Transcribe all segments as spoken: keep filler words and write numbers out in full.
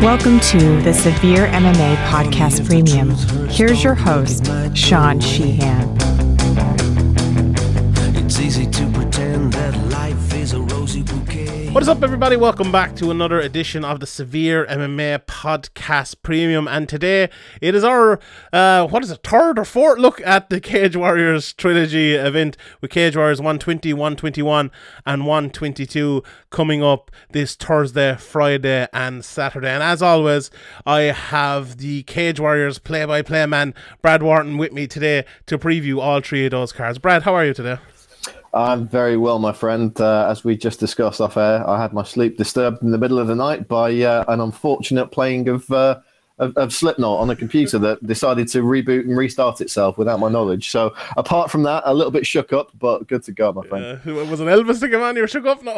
Welcome to the Severe M M A Podcast Premium. Here's your host, Sean Sheehan. It's easy to pretend that life is a rosy bouquet. What is up, everybody? Welcome back to another edition of the Severe M M A Podcast Premium. And today it is our, uh, what is it, third or fourth look at the Cage Warriors Trilogy event with Cage Warriors one twenty, one twenty-one, and one twenty-two coming up this Thursday, Friday, and Saturday. And as always, I have the Cage Warriors play-by-play man, Brad Wharton, with me today to preview all three of those cards. Brad, how are you today? I'm very well, my friend. Uh, as we just discussed off air, I had my sleep disturbed in the middle of the night by uh, an unfortunate playing of, uh, of of Slipknot on a computer that decided to reboot and restart itself without my knowledge. So apart from that, a little bit shook up, but good to go, my friend. Uh, was an Elvis thing, man? You were shook up? No,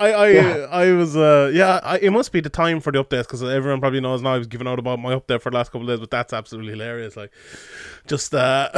I, I, yeah. I was. Uh, yeah, I, it must be the time for the updates, because everyone probably knows now I was giving out about my update for the last couple of days, but that's absolutely hilarious. Like. Just, uh,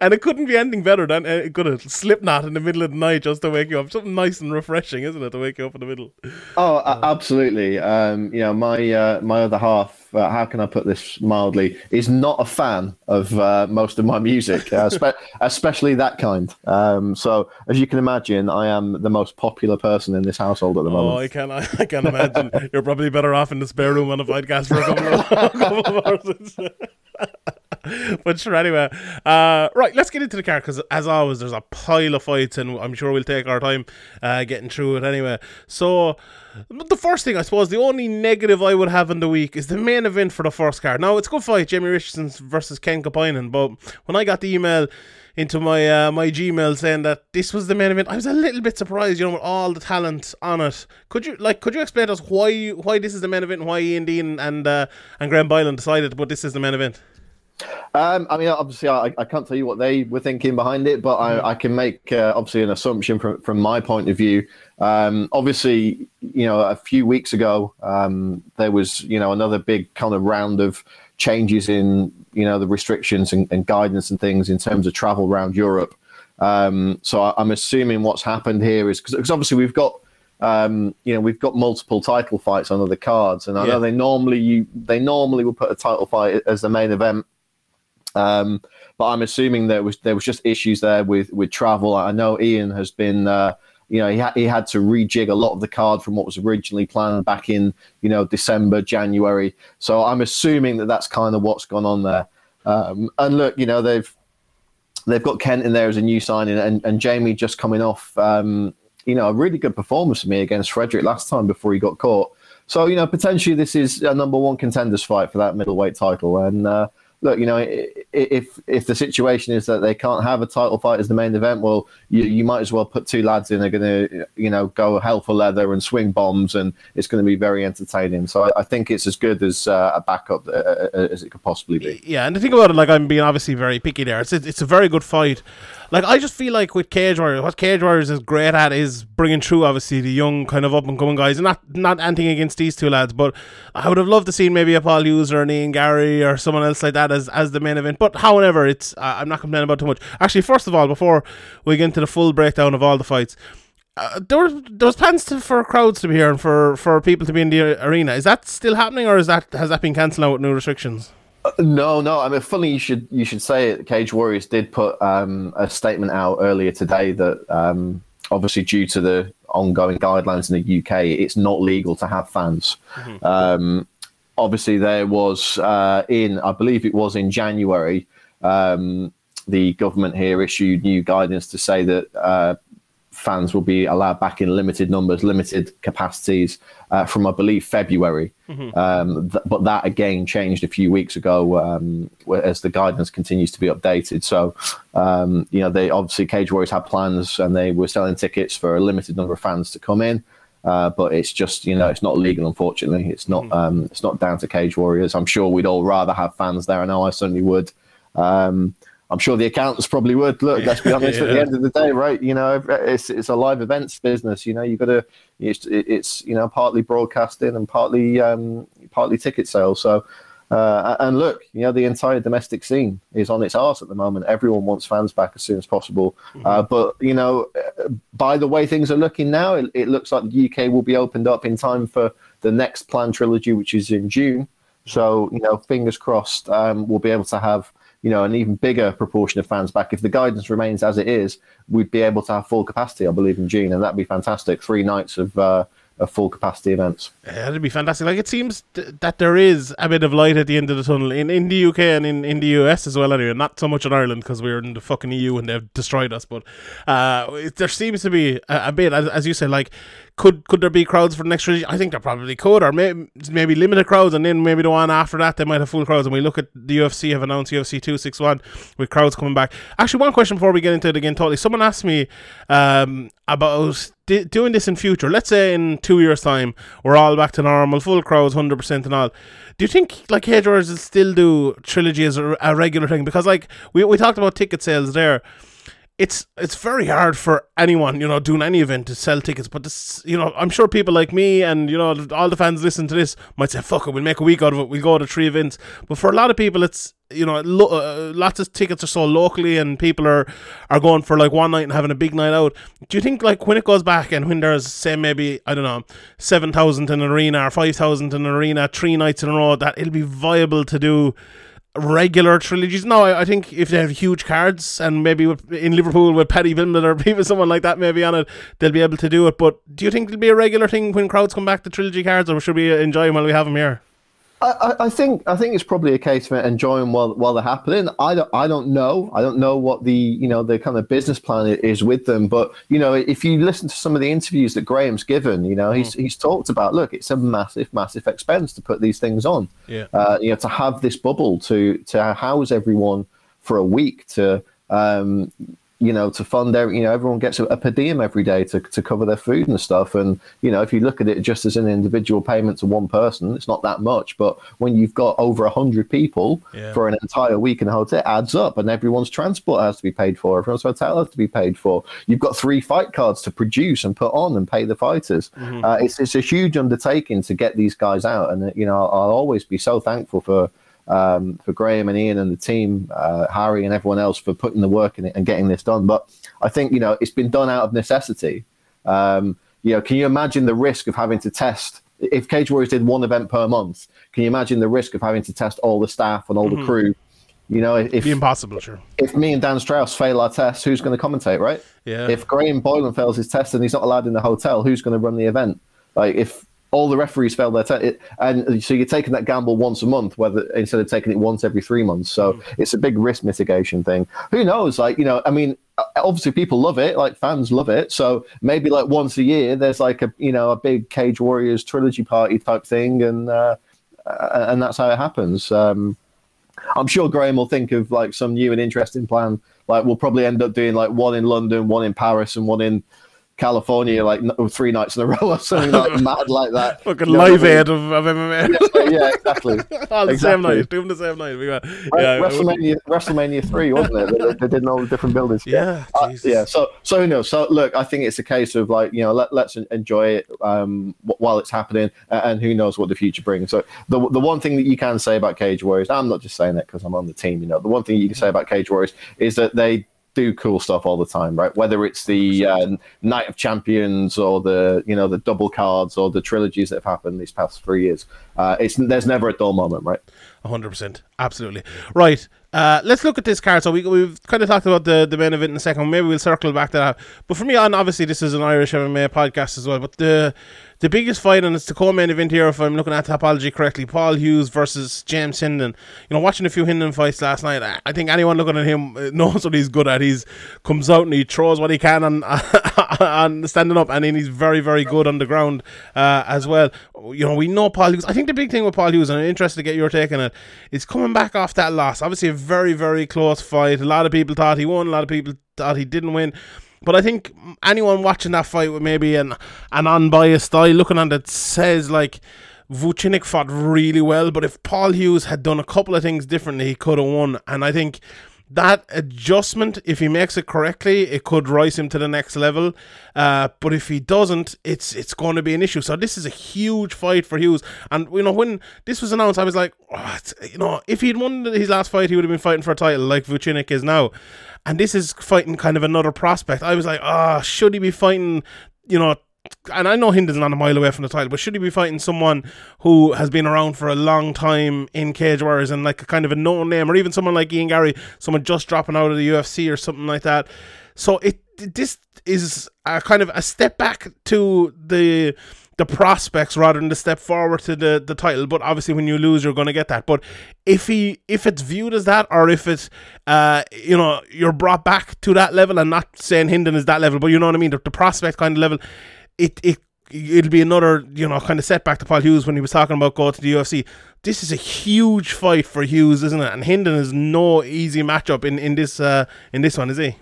and it couldn't be anything better than it could have. Slipknot in the middle of the night just to wake you up. Something nice and refreshing, isn't it, to wake you up in the middle? Oh, uh, absolutely. Um, you know, my uh, my other half, uh, how can I put this mildly, is not a fan of uh, most of my music, uh, spe- especially that kind. Um, so, as you can imagine, I am the most popular person in this household at the moment. Oh, I can, I, I can imagine. You're probably better off in the spare room on a podcast for a couple of, a couple of hours. But sure, anyway, uh, right, let's get into the card, because as always there's a pile of fights and I'm sure we'll take our time uh, getting through it anyway. So the first thing, I suppose the only negative I would have in the week is the main event for the first card. Now, it's a good fight, Jamie Richardson versus Ken Kapinen, but when I got the email into my uh, my Gmail saying that this was the main event, I was a little bit surprised, you know, with all the talent on it. Could you like could you explain to us why why this is the main event and why Ian Dean and uh, and Graham Boylan decided to put this as the main event? Um, I mean, obviously, I, I can't tell you what they were thinking behind it, but I, I can make uh, obviously an assumption from, from my point of view. Um, obviously, you know, a few weeks ago, um, there was, you know, another big kind of round of changes in, you know, the restrictions and, and guidance and things in terms of travel around Europe. Um, so I, I'm assuming what's happened here is because obviously we've got, um, you know, we've got multiple title fights on other cards, and I yeah. know they normally you they normally will put a title fight as the main event. Um, but I'm assuming there was there was just issues there with, with travel. I know Ian has been, uh, you know, he ha- he had to rejig a lot of the card from what was originally planned back in, you know, December, January. So I'm assuming that that's kind of what's gone on there. Um, and look, you know, they've they've got Kent in there as a new signing, and, and Jamie just coming off, um, you know, a really good performance for me against Frederick last time before he got caught. So you know, potentially this is a number one contenders fight for that middleweight title, and. Uh, Look, you know, if if the situation is that they can't have a title fight as the main event, well, you, you might as well put two lads in. They're going to, you know, go hell for leather and swing bombs, and it's going to be very entertaining. So I, I think it's as good as uh, a backup uh, as it could possibly be. Yeah, and to think about it, like I'm being obviously very picky there. It's it's a very good fight. Like, I just feel like with Cage Warriors, what Cage Warriors is great at is bringing through, obviously, the young kind of up-and-coming guys. And not, not anything against these two lads, but I would have loved to see maybe a Paul Hughes or an Ian Garry or someone else like that as, as the main event. But, however, it's uh, I'm not complaining about too much. Actually, first of all, before we get into the full breakdown of all the fights, uh, there, was, there was plans to, for crowds to be here and for, for people to be in the arena. Is that still happening, or is that has that been cancelled now with new restrictions? No, no. I mean, funny you should you should say it. Cage Warriors did put um, a statement out earlier today that um, obviously due to the ongoing guidelines in the U K, it's not legal to have fans. Mm-hmm. Um, obviously, there was uh, in I believe it was in January, um, the government here issued new guidance to say that uh, fans will be allowed back in limited numbers, limited capacities uh, from I believe February. Mm-hmm. Um, th- but that again changed a few weeks ago um, as the guidance continues to be updated. So, um, you know, they obviously Cage Warriors had plans and they were selling tickets for a limited number of fans to come in. Uh, but it's just, you know, it's not legal, unfortunately. It's not, mm-hmm. um, it's not down to Cage Warriors. I'm sure we'd all rather have fans there. I know I certainly would. Um, I'm sure the accountants probably would. Look, let's be honest. yeah. At the end of the day, right? You know, it's it's a live events business. You know, you got to. It's, it's you know partly broadcasting and partly um, partly ticket sales. So Uh, and look, you know, the entire domestic scene is on its arse at the moment. Everyone wants fans back as soon as possible. Mm-hmm. Uh, but, you know, by the way things are looking now, it, it looks like the U K will be opened up in time for the next planned trilogy, which is in June. So, you know, fingers crossed, um, we'll be able to have, you know, an even bigger proportion of fans back. If the guidance remains as it is, we'd be able to have full capacity, I believe, in June. And that'd be fantastic. Three nights of... Uh, of full capacity events. Yeah, it'd be fantastic. Like, it seems th- that there is a bit of light at the end of the tunnel in, in the U K and in, in the U S as well, anyway. Not so much in Ireland because we're in the fucking E U and they've destroyed us, but uh, it, there seems to be a, a bit, as, as you said, like, could could there be crowds for the next trilogy? I think there probably could, or may, maybe limited crowds, and then maybe the one after that they might have full crowds. And we look at the U F C have announced U F C two sixty-one with crowds coming back. Actually, one question before we get into it again, totally. Someone asked me um, about d- doing this in future. Let's say in two years' time, we're all back to normal, full crowds, one hundred percent and all. Do you think, like, H R S will still do trilogy as a, a regular thing? Because, like, we we talked about ticket sales there. It's it's very hard for anyone, you know, doing any event to sell tickets. But, this, you know, I'm sure people like me and, you know, all the fans listening to this might say, fuck it, we'll make a week out of it. We'll go to three events. But for a lot of people, it's, you know, lo- uh, lots of tickets are sold locally and people are, are going for, like, one night and having a big night out. Do you think, like, when it goes back and when there's, say, maybe, I don't know, seven thousand in an arena or five thousand in an arena, three nights in a row, that it'll be viable to do regular trilogies? No, I, I think if they have huge cards and maybe with, in Liverpool with Paddy Pimblett or people, someone like that maybe on it, they'll be able to do it. But do you think it'll be a regular thing when crowds come back to trilogy cards, or should we enjoy them while we have them here? I, I think I think it's probably a case of enjoying while while they're happening. I don't I don't know I don't know what the you know the kind of business plan is with them. But you know, if you listen to some of the interviews that Graham's given, you know he's mm. he's talked about. Look, it's a massive massive expense to put these things on. Yeah, uh, you know, to have this bubble to to house everyone for a week to um you know to fund their you know everyone gets a, a per diem every day to to cover their food and stuff. And you know if you look at it just as an individual payment to one person, it's not that much. But when you've got over one hundred people yeah. for an entire week in a hotel, it adds up. And everyone's transport has to be paid for, everyone's hotel has to be paid for, you've got three fight cards to produce and put on and pay the fighters. Mm-hmm. uh, it's it's a huge undertaking to get these guys out. And you know I'll, I'll always be so thankful for Um, for Graham and Ian and the team, uh, Harry and everyone else, for putting the work in it and getting this done. But I think, you know, it's been done out of necessity. Um, you know, can you imagine the risk of having to test? If Cage Warriors did one event per month, can you imagine the risk of having to test all the staff and all mm-hmm. the crew? You know, if, be impossible, sure. If me and Dan Strauss fail our test, who's going to commentate, right? Yeah. If Graham Boylan fails his test and he's not allowed in the hotel, who's going to run the event? Like, if all the referees failed their test, and so you're taking that gamble once a month, whether instead of taking it once every three months. So mm. it's a big risk mitigation thing. Who knows? Like, you know, I mean, obviously people love it, like fans love it. So maybe like once a year, there's like a you know a big Cage Warriors trilogy party type thing, and uh, and that's how it happens. Um, I'm sure Graham will think of like some new and interesting plan. Like, we'll probably end up doing like one in London, one in Paris, and one in California, like three nights in a row or something like mad like that. Fucking you know, live aid of, of M M A. Yeah, yeah, exactly. On the exactly. same night, doing the same night. We were, yeah, WrestleMania, WrestleMania three, wasn't it? They, they did in all the different buildings. Yeah, uh, yeah. So, so you know, so look, I think it's a case of like you know, let, let's enjoy it um, while it's happening, uh, and who knows what the future brings. So, the the one thing that you can say about Cage Warriors, I'm not just saying that because I'm on the team, you know. The one thing you can say about Cage Warriors is that they do cool stuff all the time, right? Whether it's the uh, Night of Champions or the you know the double cards or the trilogies that have happened these past three years, uh, it's there's never a dull moment, right? one hundred percent, absolutely right. Uh, let's look at this card. So we, we've kind of talked about the, the main event in a second. Maybe we'll circle back to that. But for me, and obviously this is an Irish M M A podcast as well, but the the biggest fight, and it's the co-main event here, if I'm looking at topology correctly, Paul Hughes versus James Hinden. You know, watching a few Hinden fights last night, I, I think anyone looking at him knows what he's good at. He's comes out and he throws what he can on, on standing up, and then he's very, very good on the ground uh, as well. You know, we know Paul Hughes. I think the big thing with Paul Hughes, and I'm interested to get your take on it, is coming back off that loss. Obviously, a very, very close fight. A lot of people thought he won, a lot of people thought he didn't win. But I think anyone watching that fight with maybe an, an unbiased eye looking on it says, like, Vucinic fought really well, but if Paul Hughes had done a couple of things differently, he could have won. And I think that adjustment, if he makes it correctly, it could rise him to the next level. Uh, but if he doesn't, it's it's going to be an issue. So this is a huge fight for Hughes. And, you know, when this was announced, I was like, oh, you know, if he'd won his last fight, he would have been fighting for a title like Vucinic is now. And this is fighting kind of another prospect. I was like, ah, oh, should he be fighting, you know, and I know Hinden's not a mile away from the title, but should he be fighting someone who has been around for a long time in Cage Warriors and like a kind of a known name, or even someone like Ian Garry, someone just dropping out of the U F C or something like that? So it this is a kind of a step back to the the prospects rather than the step forward to the, the title. But obviously when you lose, you're going to get that. But if he if it's viewed as that, or if it's, uh, you know, you're brought back to that level, and not saying Hinden is that level, but you know what I mean, the, the prospect kind of level, It it it'll be another, you know, kind of setback to Paul Hughes when he was talking about going to the U F C. This is a huge fight for Hughes, isn't it? And Hinden is no easy matchup in in this uh, in this one, is he?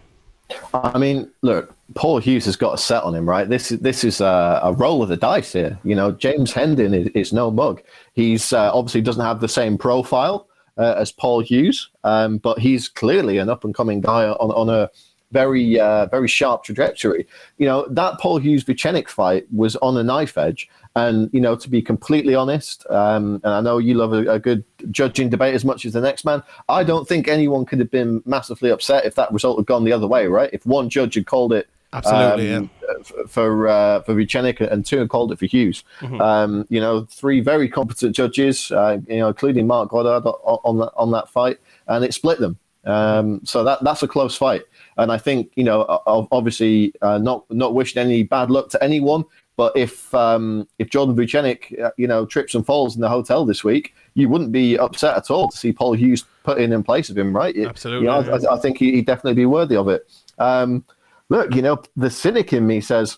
I mean, look, Paul Hughes has got a set on him, right? This is this is a, a roll of the dice here. You know, James Hinden is, is no mug. He's uh, obviously doesn't have the same profile uh, as Paul Hughes, um, but he's clearly an up and coming guy on on a. Very, uh, very sharp trajectory. You know, that Paul Hughes-Vucinic fight was on a knife edge. And, you know, to be completely honest, um, and I know you love a, a good judging debate as much as the next man, I don't think anyone could have been massively upset if that result had gone the other way, right? If one judge had called it Absolutely, um, yeah. f- for uh, for Vucinic and two had called it for Hughes. Mm-hmm. Um, you know, three very competent judges, uh, you know, including Mark Goddard on, on, that, on that fight, and it split them. Um, so that that's a close fight. And I think, you know, obviously uh, not not wishing any bad luck to anyone, but if um, if Jordan Vucinic, uh, you know, trips and falls in the hotel this week, you wouldn't be upset at all to see Paul Hughes put in in place of him, right? It, Absolutely. You know, yeah. I, I think he'd definitely be worthy of it. Um, look, you know, the cynic in me says,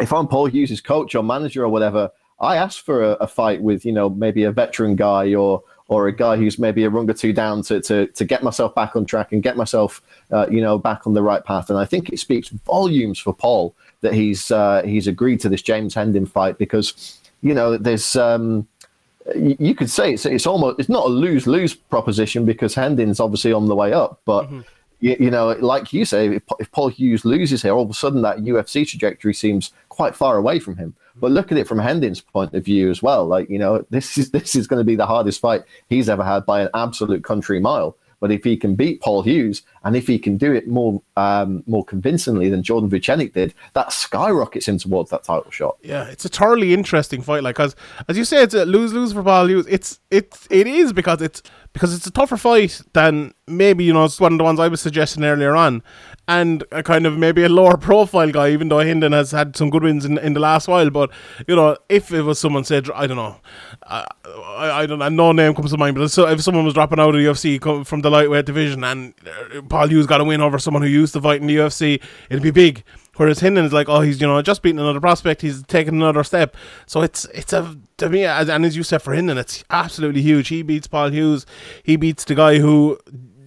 if I'm Paul Hughes' coach or manager or whatever, I ask for a, a fight with, you know, maybe a veteran guy or or a guy who's maybe a rung or two down to, to, to get myself back on track and get myself, uh, you know, back on the right path. And I think it speaks volumes for Paul that he's uh, he's agreed to this James Hinden fight because, you know, there's um, you could say it's it's almost it's not a lose lose proposition because Hendon's obviously on the way up, but. Mm-hmm. You, you know, like you say, if, if Paul Hughes loses here, all of a sudden that U F C trajectory seems quite far away from him. But look at it from Hendon's point of view as well. Like, you know, this is this is going to be the hardest fight he's ever had by an absolute country mile. But if he can beat Paul Hughes, and if he can do it more um, more convincingly than Jordan Vucinic did, that skyrockets him towards that title shot. Yeah, it's a thoroughly interesting fight. Like, as as you say, it's a lose lose for Paul Hughes. It's it's it is because it's because it's a tougher fight than maybe, you know, it's one of the ones I was suggesting earlier on, and a kind of maybe a lower profile guy. Even though Hinden has had some good wins in in the last while, but you know, if it was someone said, I don't know, I I, I don't know, no name comes to mind, but so if someone was dropping out of the U F C from the lightweight division and Paul Hughes got a win over someone who used to fight in the U F C, it'd be big. Whereas Hinden is like, oh, he's, you know, just beaten another prospect, he's taken another step. So it's it's a to me, as, and as you said for Hinden, it's absolutely huge. He beats Paul Hughes, he beats the guy who,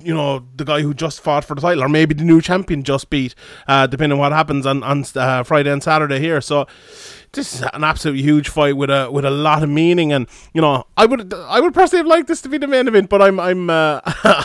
you know, the guy who just fought for the title, or maybe the new champion just beat, uh, depending on what happens on on uh, Friday and Saturday here. So this is an absolutely huge fight with a with a lot of meaning, and you know, I would I would personally have liked this to be the main event, but I'm I'm uh,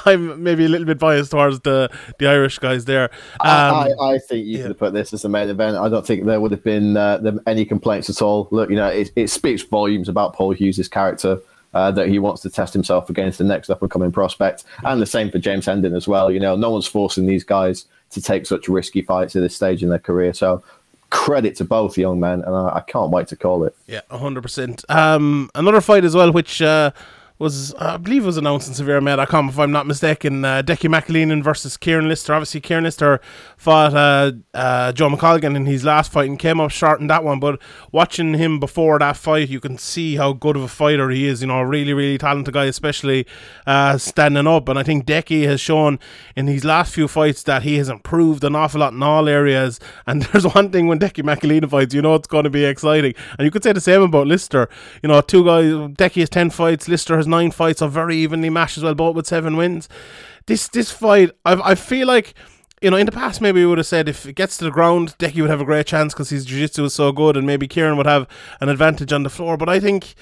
I'm maybe a little bit biased towards the, the Irish guys there. Um, I, I, I think you yeah. could have put this as the main event. I don't think there would have been uh, any complaints at all. Look, you know, it it speaks volumes about Paul Hughes' character. Uh, that he wants to test himself against the next up-and-coming prospect. And the same for James Hinden as well. You know, no one's forcing these guys to take such risky fights at this stage in their career. So credit to both young men, and I, I can't wait to call it. Yeah, one hundred percent. Um, another fight as well, which uh, was, I believe was announced in Severe M A dot com, if I'm not mistaken, uh, Decky McAleenan versus Kieran Lister. Obviously, Kieran Lister fought uh, uh, Joe McColgan in his last fight and came up short in that one, but watching him before that fight, you can see how good of a fighter he is. You know, a really, really talented guy, especially uh, standing up, and I think Decky has shown in these last few fights that he has improved an awful lot in all areas, and there's one thing when Decky McAleenan fights, you know it's going to be exciting, and you could say the same about Lister. You know, two guys, Decky has ten fights, Lister has nine fights, are very evenly matched as well, both with seven wins. This this fight, I I feel like, you know, in the past maybe we would have said if it gets to the ground, Decky would have a great chance because his jiu-jitsu is so good, and maybe Kieran would have an advantage on the floor. But I think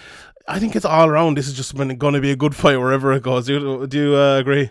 I think it's all around. This is just going to be a good fight wherever it goes. Do you, do you uh, agree?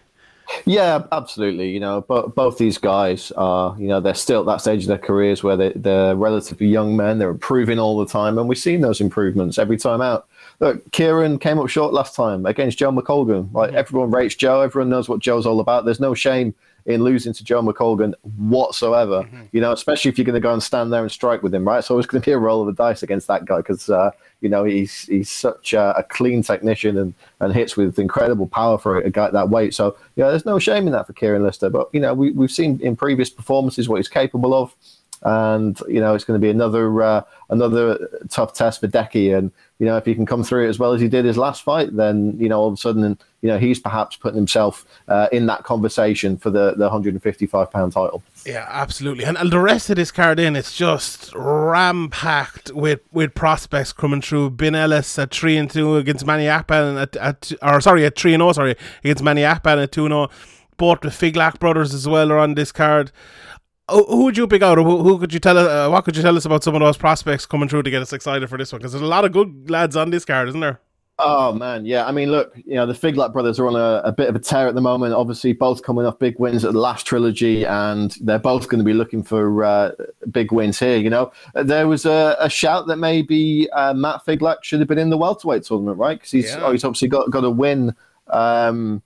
Yeah, absolutely. You know, but both these guys are, you know, they're still at that stage of their careers where they, they're relatively young men. They're improving all the time, and we've seen those improvements every time out. Look, Kieran came up short last time against Joe McColgan. Like, yeah. Everyone rates Joe. Everyone knows what Joe's all about. There's no shame in losing to Joe McColgan whatsoever, mm-hmm. you know, especially if you're going to go and stand there and strike with him, right? So it's going to be a roll of the dice against that guy because, uh, you know, he's he's such a, a clean technician and, and hits with incredible power for a guy that weight. So, yeah, there's no shame in that for Kieran Lister. But, you know, we, we've seen in previous performances what he's capable of. And, you know, it's going to be another uh, another tough test for Decky. And, you know, if he can come through it as well as he did his last fight, then, you know, all of a sudden, you know, he's perhaps putting himself uh, in that conversation for the, the one fifty-five pound title. Yeah, absolutely. And, and the rest of this card in, it's just ram-packed with, with prospects coming through. Ben Ellis at three and two against Manny Akpan, at, at, or sorry, at three and oh, sorry, against Manny Akpan at two and oh. Both the Figlak brothers as well are on this card. Who would you pick out, or who, who could you tell us? Uh, what could you tell us about some of those prospects coming through to get us excited for this one? Because there's a lot of good lads on this card, isn't there? Oh man, yeah. I mean, look, you know, the Figlak brothers are on a, a bit of a tear at the moment. Obviously, both coming off big wins at the last trilogy, and they're both going to be looking for uh, big wins here. You know, there was a, a shout that maybe uh, Matt Figlak should have been in the welterweight tournament, right? Because he's yeah. oh, he's obviously got got a win. Um,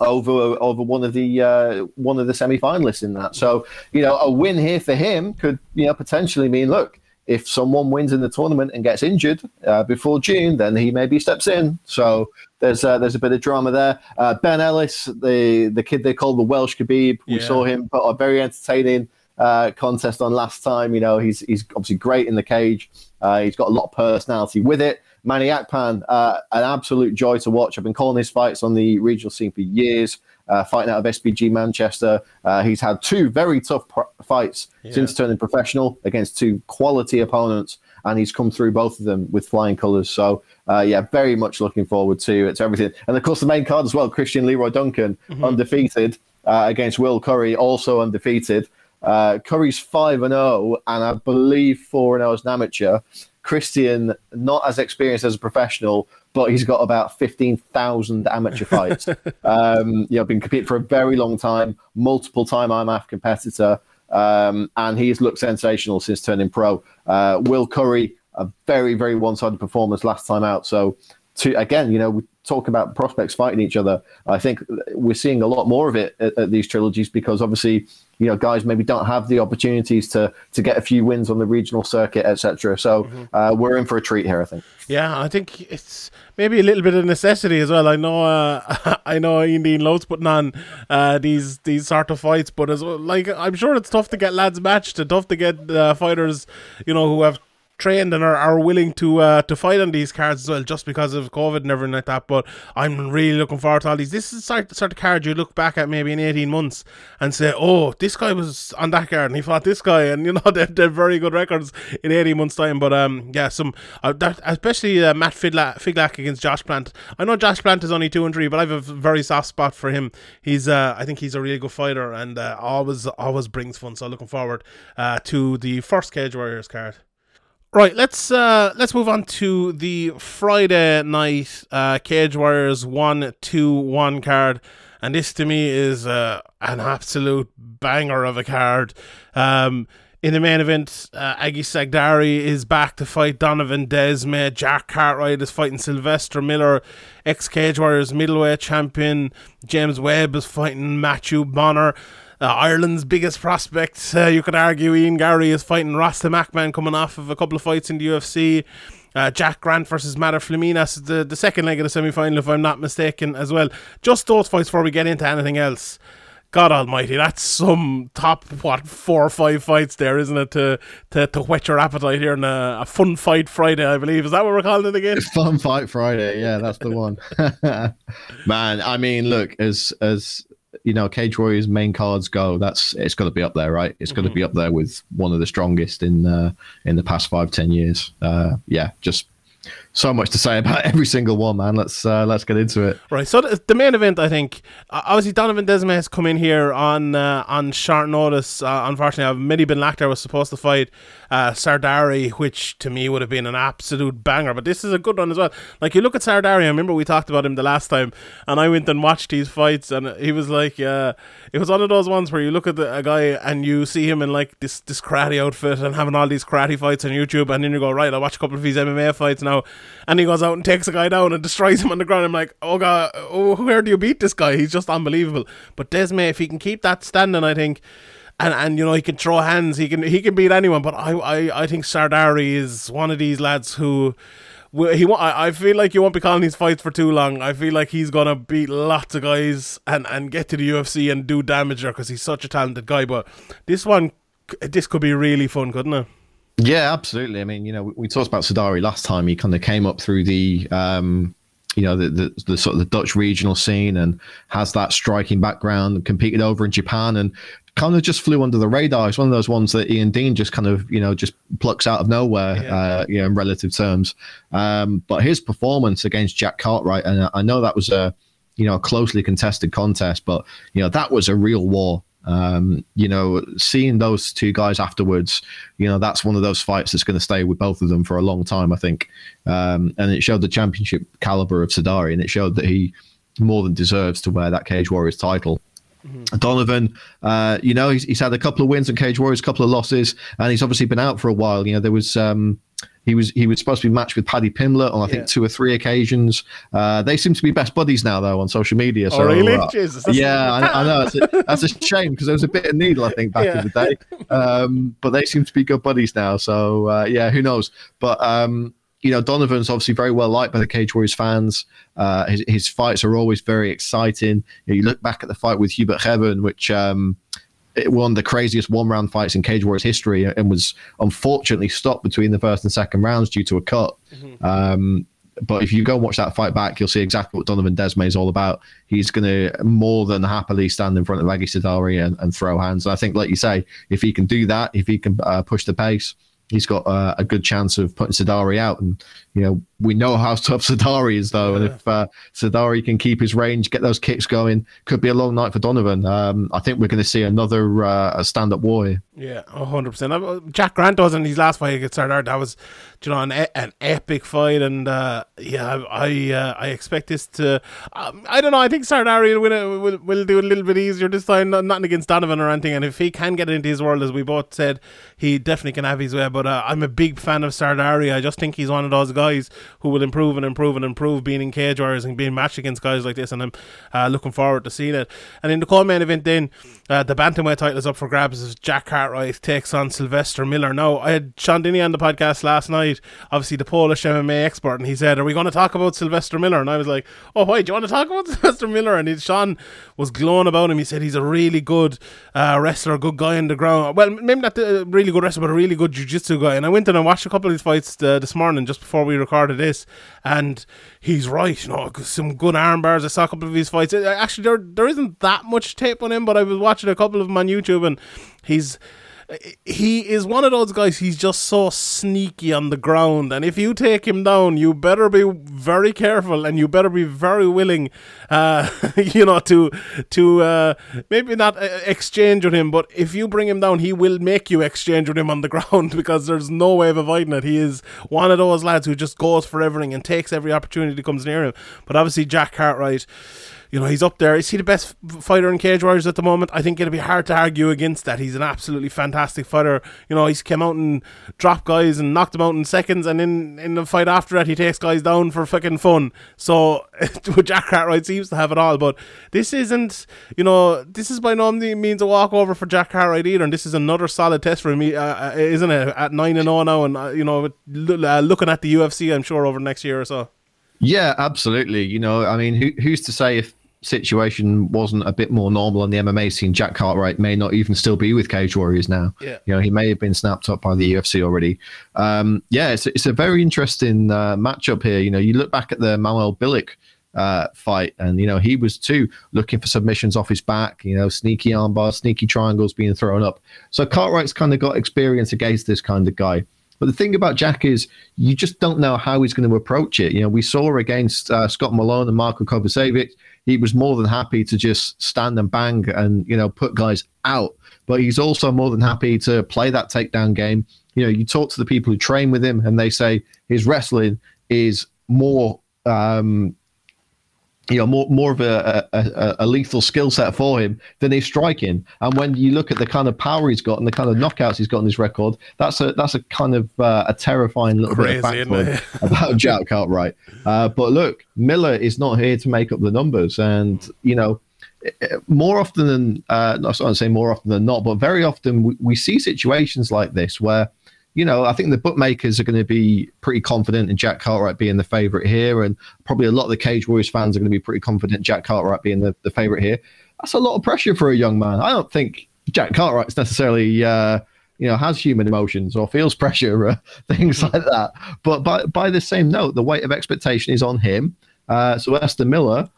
over over one of the uh, one of the semi-finalists in that. So, you know, a win here for him could, you know, potentially mean, look, if someone wins in the tournament and gets injured uh, before June, then he maybe steps in. So there's uh, there's a bit of drama there. Uh, Ben Ellis, the, the kid they call the Welsh Khabib, we yeah. saw him put a very entertaining uh, contest on last time. You know, he's, he's obviously great in the cage. Uh, he's got a lot of personality with it. Manny Akpan, uh, an absolute joy to watch. I've been calling his fights on the regional scene for years, uh, fighting out of S P G Manchester. Uh, he's had two very tough pro- fights yeah. since turning professional against two quality opponents, and he's come through both of them with flying colours. So, uh, yeah, very much looking forward to, to everything. And, of course, the main card as well, Christian Leroy Duncan, mm-hmm. undefeated uh, against Will Curry, also undefeated. Uh, Curry's five and oh, and I believe four and oh as an amateur. Christian, not as experienced as a professional, but he's got about fifteen thousand amateur fights. um, you know, been competing for a very long time, multiple time I M A F competitor, um, and he's looked sensational since turning pro. Uh, Will Curry, a very, very one-sided performance last time out. So, to, again, you know, we talk about prospects fighting each other. I think we're seeing a lot more of it at, at these trilogies because, obviously, you know, guys maybe don't have the opportunities to to get a few wins on the regional circuit, et cetera. So mm-hmm. uh, we're in for a treat here, I think. Yeah, I think it's maybe a little bit of necessity as well. I know, uh, I know, Ian Dean loves putting on uh, these these sort of fights, but as well, like I'm sure it's tough to get lads matched. It's tough to get uh, fighters, you know, who have trained and are, are willing to uh, to fight on these cards as well, just because of COVID and everything like that. But I'm really looking forward to all these. This is the sort of card you look back at maybe in eighteen months and say, oh, this guy was on that card and he fought this guy, and you know, they're, they're very good records in eighteen months time. But um, yeah, some uh, that, especially uh, Matt Figlak, Figlak against Josh Plant. I know Josh Plant is only two and three, but I have a very soft spot for him. He's uh, I think he's a really good fighter, and uh, always always brings fun. So looking forward uh, to the first Cage Warriors card. Right, let's uh, let's move on to the Friday night uh, Cage Warriors one two one card. And this to me is uh, an absolute banger of a card. Um, in the main event, uh, Aggie Sagdari is back to fight Donovan Desmae. Jack Cartwright is fighting Sylvester Miller. Ex-Cage Warriors middleweight champion James Webb is fighting Matthew Bonner. Uh, Ireland's biggest prospect, uh, you could argue, Ian Garry, is fighting Rostam Akhmadov, coming off of a couple of fights in the U F C. Uh, Jack Grant versus Matter Flaminas, the, the second leg of the semi-final, if I'm not mistaken, as well. Just those fights before we get into anything else. God almighty, that's some top, what, four or five fights there, isn't it, to to, to whet your appetite here in a, a Fun Fight Friday, I believe. Is that what we're calling it again? It's Fun Fight Friday, yeah, that's the one. Man, I mean, look, as as... you know, Cage Warriors main cards go, that's it's got to be up there, right? It's mm-hmm. got to be up there with one of the strongest in uh, in the past five, ten years. Uh, yeah, just so much to say about every single one, man. Let's uh, let's get into it. Right. So the main event, I think, obviously Donovan Desmae has come in here on uh, on short notice. Uh, unfortunately, Mehdi Bin Lakhdar was supposed to fight uh, Sagdari, which to me would have been an absolute banger. But this is a good one as well. Like, you look at Sagdari. I remember we talked about him the last time, and I went and watched his fights, and he was like, uh, it was one of those ones where you look at the, a guy and you see him in like this this karate outfit and having all these karate fights on YouTube, and then you go, right, I watch a couple of his M M A fights now. And he goes out and takes a guy down and destroys him on the ground. I'm like, oh God, oh, where do you beat this guy? He's just unbelievable. But Desmae, if he can keep that standing, I think, and, and you know, he can throw hands, he can he can beat anyone. But I I, I think Sagdari is one of these lads who, he I feel like you won't be calling these fights for too long. I feel like he's going to beat lots of guys and, and get to the U F C and do damage there, because he's such a talented guy. But this one, this could be really fun, couldn't it? Yeah, absolutely. I mean, you know, we, we talked about Sagdari last time. He kind of came up through the, um, you know, the, the the sort of the Dutch regional scene, and has that striking background, and competed over in Japan, and kind of just flew under the radar. It's one of those ones that Ian Dean just kind of, you know, just plucks out of nowhere, yeah. uh, you know, in relative terms. Um, but his performance against Jack Cartwright, and I know that was a, you know, a closely contested contest, but, you know, that was a real war. Um, you know, seeing those two guys afterwards, you know, that's one of those fights that's going to stay with both of them for a long time, I think. Um, and it showed the championship caliber of Sagdari, and it showed that he more than deserves to wear that Cage Warriors title. Mm-hmm. Donovan, uh, you know, he's, he's had a couple of wins in Cage Warriors, a couple of losses, and he's obviously been out for a while. You know, there was... Um, He was he was supposed to be matched with Paddy Pimblett on I yeah. think two or three occasions. Uh, they seem to be best buddies now though on social media. So, oh really? Uh, Jesus, yeah, I, I know it's a, that's a shame, because there was a bit of needle I think back yeah. in the day. Um, but they seem to be good buddies now. So uh, yeah, who knows? But um, you know, Donovan's obviously very well liked by the Cage Warriors fans. Uh, his his fights are always very exciting. You know, you look back at the fight with Hubert Heaven, which. Um, It won the craziest one-round fights in Cage Warriors history, and was unfortunately stopped between the first and second rounds due to a cut. Mm-hmm. Um, but if you go and watch that fight back, you'll see exactly what Donovan Desmae is all about. He's going to more than happily stand in front of Aggie Sagdari and, and throw hands. And I think, like you say, if he can do that, if he can uh, push the pace, he's got uh, a good chance of putting Sagdari out. And, you know, we know how tough Sagdari is, though. Yeah. And if uh, Sagdari can keep his range, get those kicks going, could be a long night for Donovan. Um, I think we're going to see another uh, stand-up war here. Yeah, one hundred percent. Jack Grant does in his last fight against Sagdari. That was, you know, an, e- an epic fight. And, uh, yeah, I uh, I expect this to... Um, I don't know. I think Sagdari will, will, will do it a little bit easier this time. Not, nothing against Donovan or anything. And if he can get into his world, as we both said, he definitely can have his way. But uh, I'm a big fan of Sagdari. I just think he's one of those guys who will improve and improve and improve, being in Cage Warriors and being matched against guys like this, and I'm uh, looking forward to seeing it. And in the co-main event then, uh, the bantamweight title is up for grabs as Jack Cartwright takes on Sylvester Miller. Now, I had Sean Dini on the podcast last night, obviously the Polish M M A expert, and he said, are we going to talk about Sylvester Miller? And I was like, oh, why do you want to talk about Sylvester Miller? And he, Sean was glowing about him. He said he's a really good uh, wrestler, a good guy on the ground. Well, maybe not a really good wrestler, but a really good jiu-jitsu guy. And I went in and watched a couple of his fights uh, this morning just before we recorded of this, and he's right, you know, some good arm bars. I saw a couple of his fights. Actually, there there isn't that much tape on him, but I was watching a couple of them on YouTube, and he's he is one of those guys. He's just so sneaky on the ground, and if you take him down, you better be very careful, and you better be very willing, uh, you know, to to uh, maybe not exchange with him, but if you bring him down, he will make you exchange with him on the ground, because there's no way of avoiding it. He is one of those lads who just goes for everything and takes every opportunity that comes near him. But obviously, Jack Cartwright, you know, he's up there. Is he the best fighter in Cage Warriors at the moment? I think it'll be hard to argue against that. He's an absolutely fantastic fighter. You know, he's came out and dropped guys and knocked them out in seconds, and in, in the fight after that, he takes guys down for fucking fun. So, Jack Cartwright seems to have it all, but this isn't, you know, this is by no means a walkover for Jack Cartwright either, and this is another solid test for him, uh, isn't it? At nine and oh now, and, uh, you know, looking at the U F C, I'm sure, over the next year or so. Yeah, absolutely. You know, I mean, who, who's to say if situation wasn't a bit more normal on the M M A scene, Jack Cartwright may not even still be with Cage Warriors now. Yeah. You know, he may have been snapped up by the U F C already. Um, yeah, it's, it's a very interesting uh, matchup here. You know, you look back at the Manuel Bilic uh, fight, and, you know, he was too looking for submissions off his back, you know, sneaky arm bars, sneaky triangles being thrown up. So Cartwright's kind of got experience against this kind of guy. But the thing about Jack is you just don't know how he's going to approach it. You know, we saw against uh, Scott Malone and Marko Kovacevic, he was more than happy to just stand and bang and, you know, put guys out. But he's also more than happy to play that takedown game. You know, you talk to the people who train with him and they say his wrestling is more, um, you know, more more of a, a, a lethal skill set for him than his striking. And when you look at the kind of power he's got and the kind of knockouts he's got in his record, that's a that's a kind of uh, a terrifying little Crazy, bit of fact about Jack Cartwright. Uh, but look, Miller is not here to make up the numbers. And, you know, more often than, uh, I don't say more often than not, but very often we, we see situations like this where, you know, I think the bookmakers are going to be pretty confident in Jack Cartwright being the favourite here, and probably a lot of the Cage Warriors fans are going to be pretty confident Jack Cartwright being the, the favourite here. That's a lot of pressure for a young man. I don't think Jack Cartwright's necessarily, uh, you know, has human emotions or feels pressure or things like that. But by, by the same note, the weight of expectation is on him. Uh, so Sylvester Miller,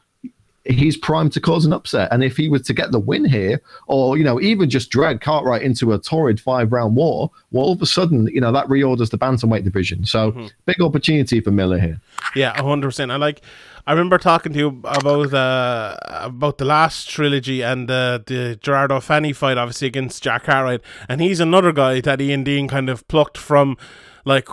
he's primed to cause an upset. And if he was to get the win here, or, you know, even just drag Cartwright into a torrid five-round war, well, all of a sudden, you know, that reorders the bantamweight division. So, mm-hmm. big opportunity for Miller here. Yeah, one hundred percent. I like... I remember talking to you about uh, about the last trilogy and uh, the Gerardo Fanni fight, obviously, against Jack Cartwright. And he's another guy that Ian Dean kind of plucked from, like,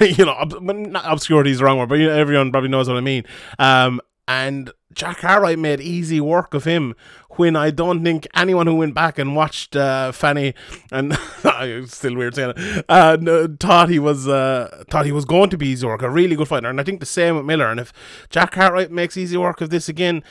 you know, ob- not obscurity is the wrong word, but you know, everyone probably knows what I mean. Um, and... Jack Cartwright made easy work of him when I don't think anyone who went back and watched uh, Fanny and it's still weird saying it, uh, no, thought he was uh, thought he was going to be easy work, a really good fighter. And I think the same with Miller. And if Jack Cartwright makes easy work of this again,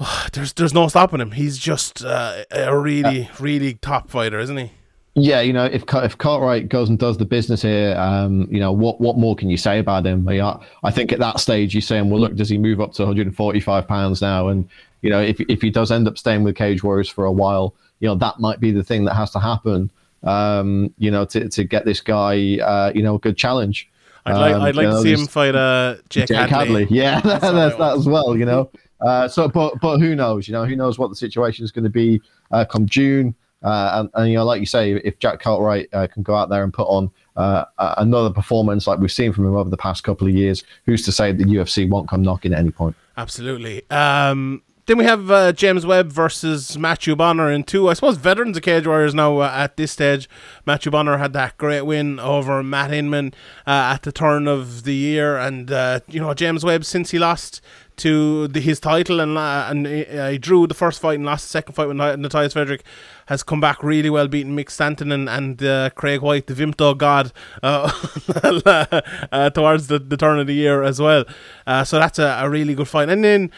oh, there's there's no stopping him. He's just uh, a really really top fighter, isn't he? Yeah, you know, if if Cartwright goes and does the business here, um, you know, what, what more can you say about him? I, I think at that stage you're saying, well, look, does he move up to one forty-five pounds now? And, you know, if if he does end up staying with Cage Warriors for a while, you know, that might be the thing that has to happen, um, you know, to, to get this guy, uh, you know, a good challenge. I'd like, um, I'd like you know, to see him fight uh, Jake, Jake Hadley. Hadley. Yeah, that's that, that as well, you know. Uh, so, but, but who knows, you know, who knows what the situation is going to be uh, come June. Uh, and, and, you know, like you say, if Jack Cartwright uh, can go out there and put on uh, another performance like we've seen from him over the past couple of years, who's to say the U F C won't come knocking at any point? Absolutely. Um, then we have uh, James Webb versus Matthew Bonner in two, I suppose, veterans of Cage Warriors now uh, at this stage. Matthew Bonner had that great win over Matt Inman uh, at the turn of the year. And, uh, you know, James Webb, since he lost to the, his title and uh, and uh, he drew the first fight and lost the second fight with Matthias Frederick, has come back really well, beating Mick Stanton and, and uh, Craig White, the Vimto god, uh, uh, towards the, the turn of the year as well. Uh, so that's a, a really good fight. And then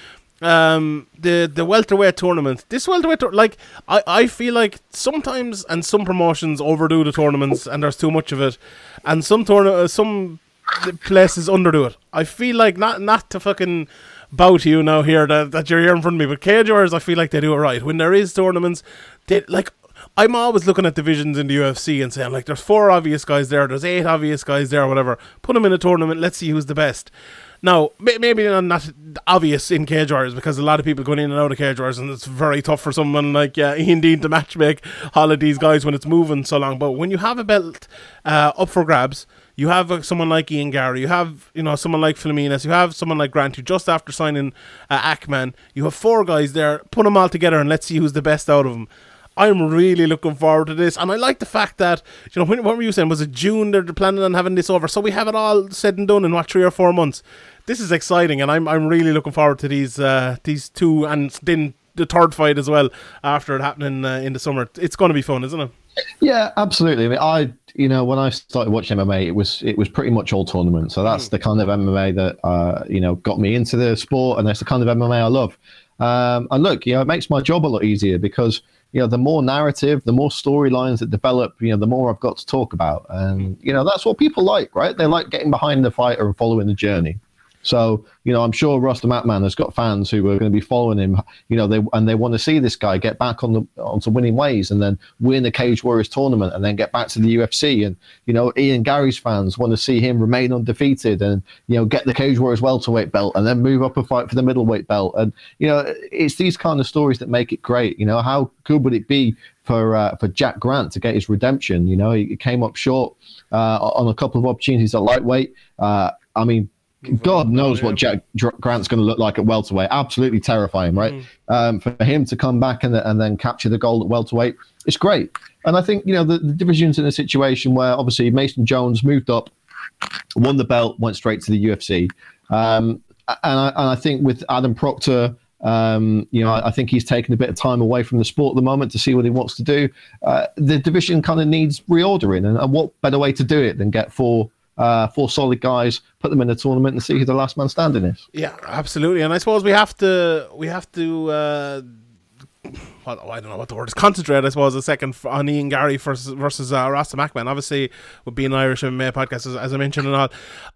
um, the the welterweight tournament. This welterweight, tor- like I, I feel like sometimes, and some promotions overdo the tournaments and there's too much of it, and some torna- some places underdo it. I feel like not not to fucking... bow to you now here that, that you're here in front of me, but Cage Warriors, I feel like they do it right. When there is tournaments, they like I'm always looking at divisions in the U F C and saying, like, there's four obvious guys there, there's eight obvious guys there, whatever. Put them in a tournament, let's see who's the best. Now, maybe not obvious in Cage Warriors because a lot of people going in and out of Cage Warriors, and it's very tough for someone like uh, Ian Dean to matchmake all of these guys when it's moving so long. But when you have a belt uh, up for grabs, you have someone like Ian Garry, you have, you know, someone like Flaminas, you have someone like Grant, who just after signing uh, Akhman, you have four guys there, put them all together and let's see who's the best out of them. I'm really looking forward to this, and I like the fact that, you know, when, what were you saying, was it June they're planning on having this over, so we have it all said and done in, what, three or four months. This is exciting, and I'm I'm really looking forward to these uh, these two, and then the third fight as well, after it happening uh, in the summer. It's going to be fun, isn't it? Yeah, absolutely. I mean, I, you know, when I started watching M M A, it was it was pretty much all tournament. So that's mm. the kind of M M A that, uh, you know, got me into the sport, and that's the kind of M M A I love. Um, and look, you know, it makes my job a lot easier because, you know, the more narrative, the more storylines that develop, you know, the more I've got to talk about. And, you know, that's what people like, right? They like getting behind the fighter and following the journey. So, you know, I'm sure Rostam Akhmadov has got fans who are going to be following him, you know, they and they want to see this guy get back on the onto winning ways and then win the Cage Warriors tournament and then get back to the U F C. And, you know, Ian Garry's fans want to see him remain undefeated and, you know, get the Cage Warriors welterweight belt and then move up and fight for the middleweight belt. And, you know, it's these kind of stories that make it great. You know, how good would it be for uh, for Jack Grant to get his redemption? You know, he came up short uh, on a couple of opportunities at lightweight. Uh, I mean, God knows what Jack Grant's going to look like at welterweight. Absolutely terrifying, right? Mm. Um, for him to come back and and then capture the gold at welterweight, it's great. And I think, you know, the, the division's in a situation where obviously Mason Jones moved up, won the belt, went straight to the U F C. Um, and, I, and I think with Adam Proctor, um, you know, I, I think he's taken a bit of time away from the sport at the moment to see what he wants to do. Uh, the division kind of needs reordering, and, and what better way to do it than get four Uh, four solid guys, put them in the tournament, and see who the last man standing is. Yeah, absolutely. And I suppose we have to, we have to, uh, well, I don't know what the word is, concentrate, I suppose, a second on Ian Garry versus, versus uh, Rostam Akhmadov. Obviously, with being an Irish M M A podcast, as, as I mentioned, and all,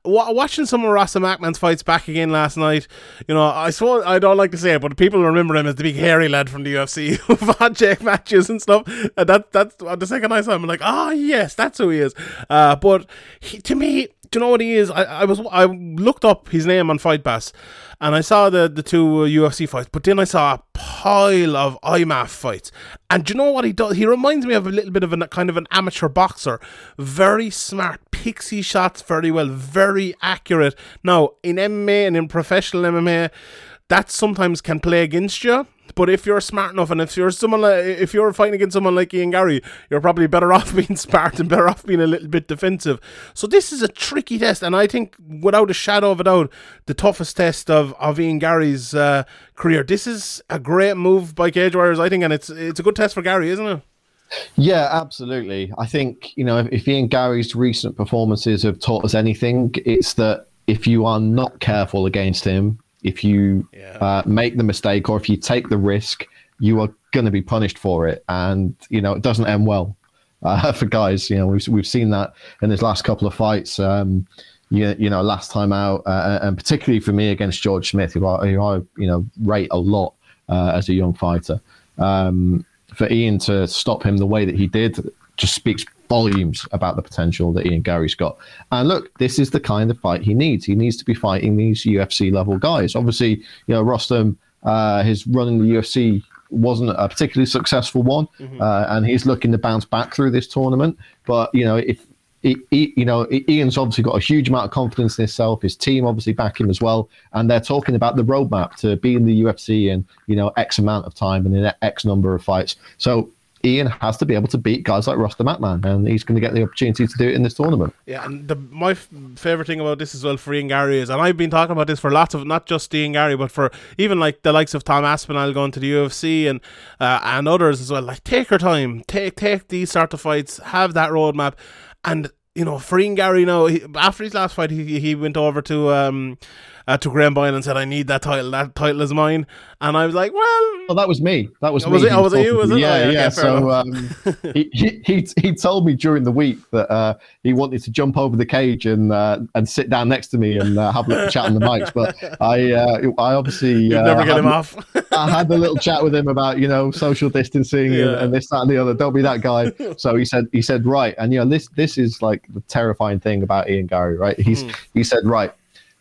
w- watching some of Rostam Akhmadov's fights back again last night, you know, I suppose, I don't like to say it, but people remember him as the big hairy lad from the U F C who fought Jake Matthews and stuff. And that, that's the second I saw him, I'm like, ah, oh, yes, that's who he is. Uh, but he, to me, do you know what he is? I, I was I looked up his name on Fight Pass, and I saw the, the two U F C fights, but then I saw a pile of I M A F fights. And do you know what he does? He reminds me of a little bit of a kind of an amateur boxer. Very smart, pixie shots very well, very accurate. Now, in M M A and in professional M M A, that sometimes can play against you. But if you're smart enough, and if you're someone like, if you're fighting against someone like Ian Garry, you're probably better off being smart and better off being a little bit defensive. So this is a tricky test, and I think without a shadow of a doubt, the toughest test of, of Ian Garry's uh, career. This is a great move by Cage Warriors, I think, and it's it's a good test for Garry, isn't it? Yeah, absolutely. I think, you know, if, if Ian Garry's recent performances have taught us anything, it's that if you are not careful against him, if you yeah. uh, make the mistake or if you take the risk, you are going to be punished for it. And, you know, it doesn't end well uh, for guys. You know, we've we've seen that in his last couple of fights, um, you, you know, last time out, uh, and particularly for me against George Smith, who I, who I you know, rate a lot uh, as a young fighter. Um, for Ian to stop him the way that he did just speaks volumes about the potential that Ian Garry's got. And look, this is the kind of fight he needs. He needs to be fighting these U F C level guys. Obviously, you know, Rostam, uh, his run in the U F C wasn't a particularly successful one, mm-hmm. uh, and he's looking to bounce back through this tournament. But, you know, if he, he, you know, Ian's obviously got a huge amount of confidence in himself. His team obviously back him as well, and they're talking about the roadmap to be in the U F C in, you know, X amount of time and in X number of fights. So Ian has to be able to beat guys like Rostam Akhmadov, and he's going to get the opportunity to do it in this tournament. Yeah, and the, my f- favourite thing about this as well for Ian Garry is, and I've been talking about this for lots of, not just Ian Garry, but for even like the likes of Tom Aspinall going to the U F C and uh, and others as well, like take your time, take take these sort of fights, have that roadmap. And, you know, for Ian Garry now, he, after his last fight, he he went over to um uh, to Graham Boylan and said, "I need that title. That title is mine." And I was like, "Well, well, that was me. That was, was me. It, oh, was it you? Was it? Yeah, okay, yeah." So um, he he he told me during the week that uh, he wanted to jump over the cage and uh, and sit down next to me and uh, have a little chat on the mics. But I uh, I obviously You'd uh, never get him off. I had a little chat with him about, you know, social distancing yeah. and, and this, that, and the other. Don't be that guy. So he said he said right, and you know this this is like the terrifying thing about Ian Garry, right? He's mm. he said right.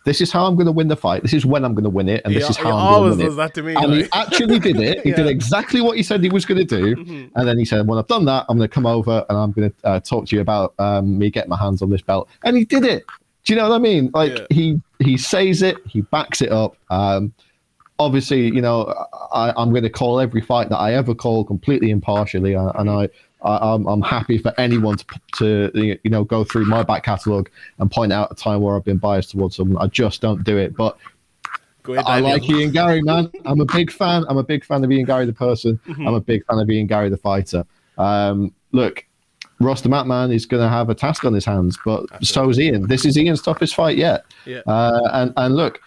This is how I'm going to win the fight. This is when I'm going to win it, and this he, is how I'm going to win it. He always does that to me. And like. He actually did it. He yeah. did exactly what he said he was going to do. Mm-hmm. And then he said, "When I've done that, I'm going to come over and I'm going to uh, talk to you about um, me getting my hands on this belt." And he did it. Do you know what I mean? Like yeah. he he says it, he backs it up. Um, obviously, you know, I, I'm going to call every fight that I ever call completely impartially, and I. I, I'm, I'm happy for anyone to, to, you know, go through my back catalogue and point out a time where I've been biased towards someone. I just don't do it. But ahead, I like Ian Garry, man. I'm a big fan. I'm a big fan of Ian Garry, the person. Mm-hmm. I'm a big fan of Ian Garry, the fighter. Um, look, Rostam Akhmadov is going to have a task on his hands, but Absolutely. So is Ian. This is Ian's toughest fight yet. Yeah. Uh, and, and look,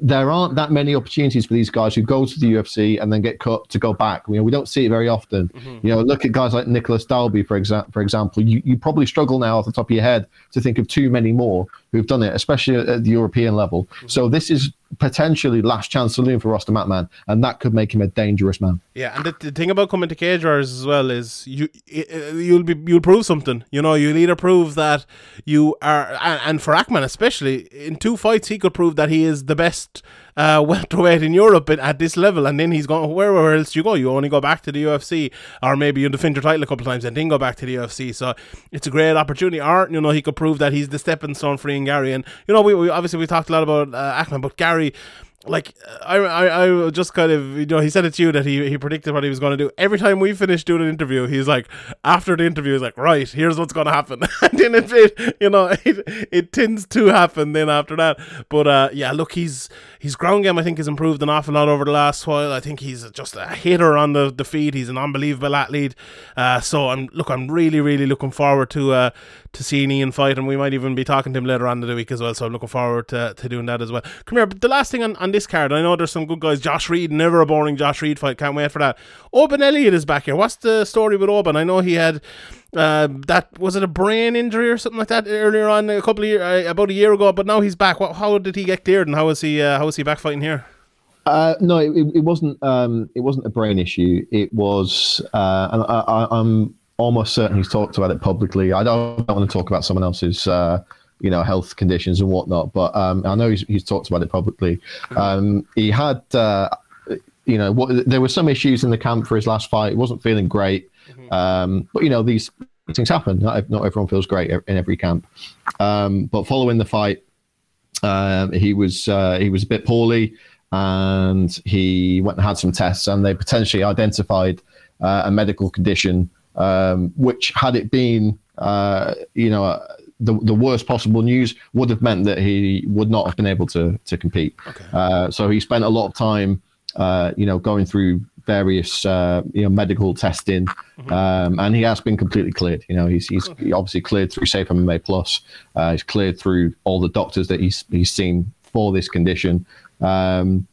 there aren't that many opportunities for these guys who go to the U F C and then get cut to go back. You know, we don't see it very often. Mm-hmm. You know, look at guys like Nicholas Dalby, for, exa- for example. You, you probably struggle now off the top of your head to think of too many more who've done it, especially at the European level. Mm-hmm. So this is potentially last chance saloon for Rostam Akhmadov, and that could make him a dangerous man. Yeah, and the, the thing about coming to cage warriors as well is you it, you'll be you'll prove something. You know, you'll either prove that you are, and, and for Akhman especially, in two fights he could prove that he is the best uh, welterweight in Europe at, at this level, and then he's gone wherever else you go. You only go back to the U F C, or maybe you defend your title a couple of times and then go back to the U F C. So it's a great opportunity. Or, you know, he could prove that he's the stepping stone for Ian Garry. And you know, we, we obviously we talked a lot about uh, Akhman, but Garry. Like, I, I I just kind of, you know, he said it to you that he, he predicted what he was going to do. Every time we finish doing an interview, he's like, after the interview, he's like, right, here's what's going to happen. And then it, it, you know, it it tends to happen then after that. But, uh, yeah, look, he's, his ground game, I think, has improved an awful lot over the last while. I think he's just a hitter on the, the feed. He's an unbelievable athlete. Uh, so, I'm look, I'm really, really looking forward to uh, to seeing Ian fight, and we might even be talking to him later on in the week as well. So, I'm looking forward to, to doing that as well. Come here, but the last thing on, on this card, I know there's some good guys. Josh Reed, never a boring Josh Reed fight, can't wait for that. Oban Elliott is back here. What's the story with Oban? I know he had uh, that, was it a brain injury or something like that earlier on a couple of year, uh, about a year ago, but now he's back. What, how did he get cleared, and how is he uh, how is he back fighting here? Uh, no, it, it wasn't um, it wasn't a brain issue. It was uh, and I, I, I'm almost certain he's talked about it publicly. I don't, I don't want to talk about someone else's uh, you know, health conditions and whatnot. But um, I know he's, he's talked about it publicly. Um, he had, uh, you know, what, there were some issues in the camp for his last fight. He wasn't feeling great. Um, but, you know, these things happen. Not, not everyone feels great in every camp. Um, but following the fight, um, he was uh, he was a bit poorly, and he went and had some tests, and they potentially identified uh, a medical condition, um, which had it been, uh, you know, a, The, the worst possible news would have meant that he would not have been able to to compete. Okay. Uh, so he spent a lot of time, uh, you know, going through various uh, you know medical testing, mm-hmm. um, and he has been completely cleared. You know, he's he's okay. obviously cleared through Safe M M A Plus. Uh, he's cleared through all the doctors that he's he's seen for this condition, um,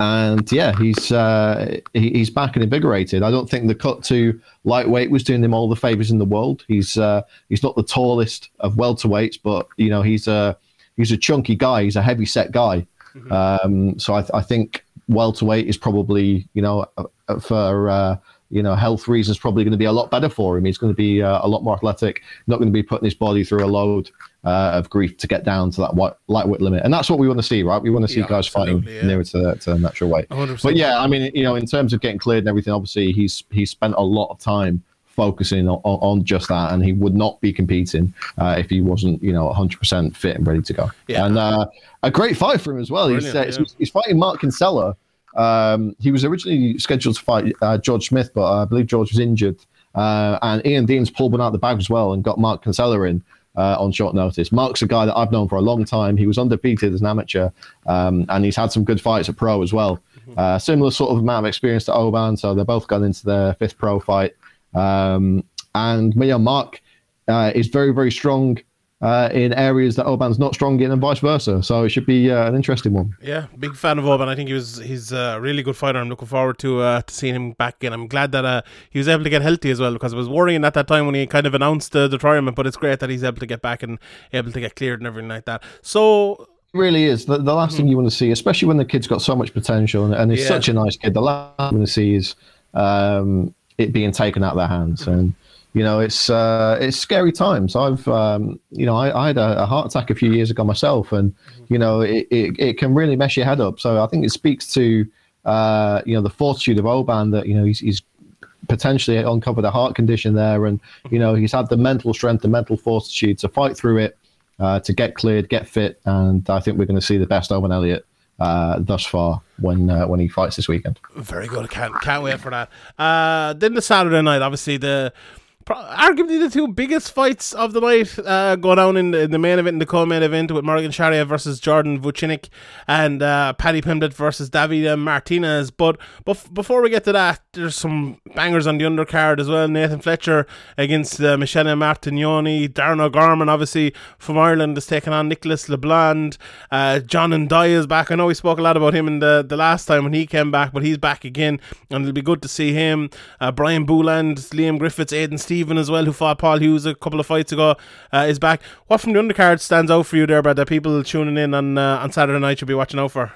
and yeah, he's uh, he, he's back and invigorated. I don't think the cut to lightweight was doing him all the favors in the world. He's uh, he's not the tallest of welterweights, but you know, he's a he's a chunky guy. He's a heavy set guy. Mm-hmm. Um, so I, th- I think welterweight is probably, you know, for uh, you know, health reasons, probably going to be a lot better for him. He's going to be uh, a lot more athletic. Not going to be putting his body through a load uh, of grief to get down to that white, lightweight limit, and that's what we want to see, right? We want to see yeah, guys fighting yeah. nearer to the, to the natural weight. one hundred percent. But yeah, I mean, you know, in terms of getting cleared and everything, obviously he's he's spent a lot of time focusing on, on just that, and he would not be competing uh, if he wasn't, you know, one hundred percent fit and ready to go. Yeah. And uh, a great fight for him as well. He's, uh, yeah. he's he's fighting Mark Kinsella. Um, he was originally scheduled to fight uh, George Smith, but I believe George was injured. Uh, and Ian Dean's pulled one out of the bag as well and got Mark Kinsella in uh, on short notice. Mark's a guy that I've known for a long time. He was undefeated as an amateur, um, and he's had some good fights at pro as well. Uh, similar sort of amount of experience to Oban, so they're both gone into their fifth pro fight. Um, and yeah, Mark uh, is very, very strong Uh, in areas that Oban's not strong in, and vice versa. So it should be uh, an interesting one. Yeah, big fan of Oban. I think he was he's a really good fighter. I'm looking forward to uh, to seeing him back again. I'm glad that uh, he was able to get healthy as well, because I was worrying at that time when he kind of announced uh, the retirement, but it's great that he's able to get back and able to get cleared and everything like that. So it really is the, the last mm-hmm. thing you want to see, especially when the kid's got so much potential and, and he's yeah. such a nice kid. The last thing you want to see is um, it being taken out of their hands. Mm-hmm. And you know, it's uh, it's scary times. I've, um, you know, I, I had a, a heart attack a few years ago myself, and you know, it, it, it can really mess your head up. So I think it speaks to, uh, you know, the fortitude of Oban that you know he's, he's potentially uncovered a heart condition there, and you know, he's had the mental strength, the mental fortitude to fight through it, uh, to get cleared, get fit, and I think we're going to see the best Oban Elliott Uh, thus far when uh, when he fights this weekend. Very good. Can't can't wait for that. Uh, then the Saturday night, obviously the. pro- arguably the two biggest fights of the night uh, go down in the, in the main event and the co-main event, with Morgan Sharia versus Jordan Vucinic and uh, Paddy Pimblett versus Davide Martinez. But bef- before we get to that, there's some bangers on the undercard as well. Nathan Fletcher against uh, Michele Martignoni. Darren O'Gorman, obviously, from Ireland, is taking on Nicholas LeBlond. Uh, John Andaya is back. I know we spoke a lot about him in the, the last time when he came back, but he's back again, and it'll be good to see him. Uh, Brian Bouland, Liam Griffiths, Aidan Stephen as well, who fought Paul Hughes a couple of fights ago, uh, is back. What from the undercard stands out for you there, Brad, that people tuning in on uh, on Saturday night should be watching out for?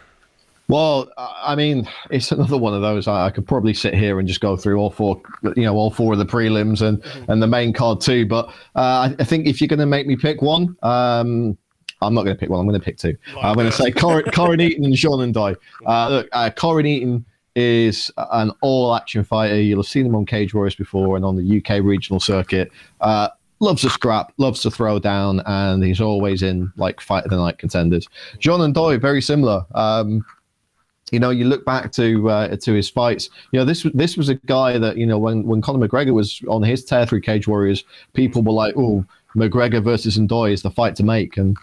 Well, I mean, it's another one of those. I, I could probably sit here and just go through all four, you know, all four of the prelims and, mm-hmm. and the main card too. But uh, I, I think if you're going to make me pick one, um, I'm not going to pick one. I'm going to pick two. Oh, I'm going to say Cor- Corin Eaton and Sean Andai. Uh, look, uh, Corin Eaton is an all-action fighter. You'll have seen him on Cage Warriors before and on the U K regional circuit. Uh, loves to scrap, loves to throw down, and he's always in like fight of the night contenders. John Andai, very similar. Um, you know, you look back to uh, to his fights. You know, this this was a guy that, you know, when when Conor McGregor was on his tear through Cage Warriors, people were like, "Oh, McGregor versus Andai is the fight to make," and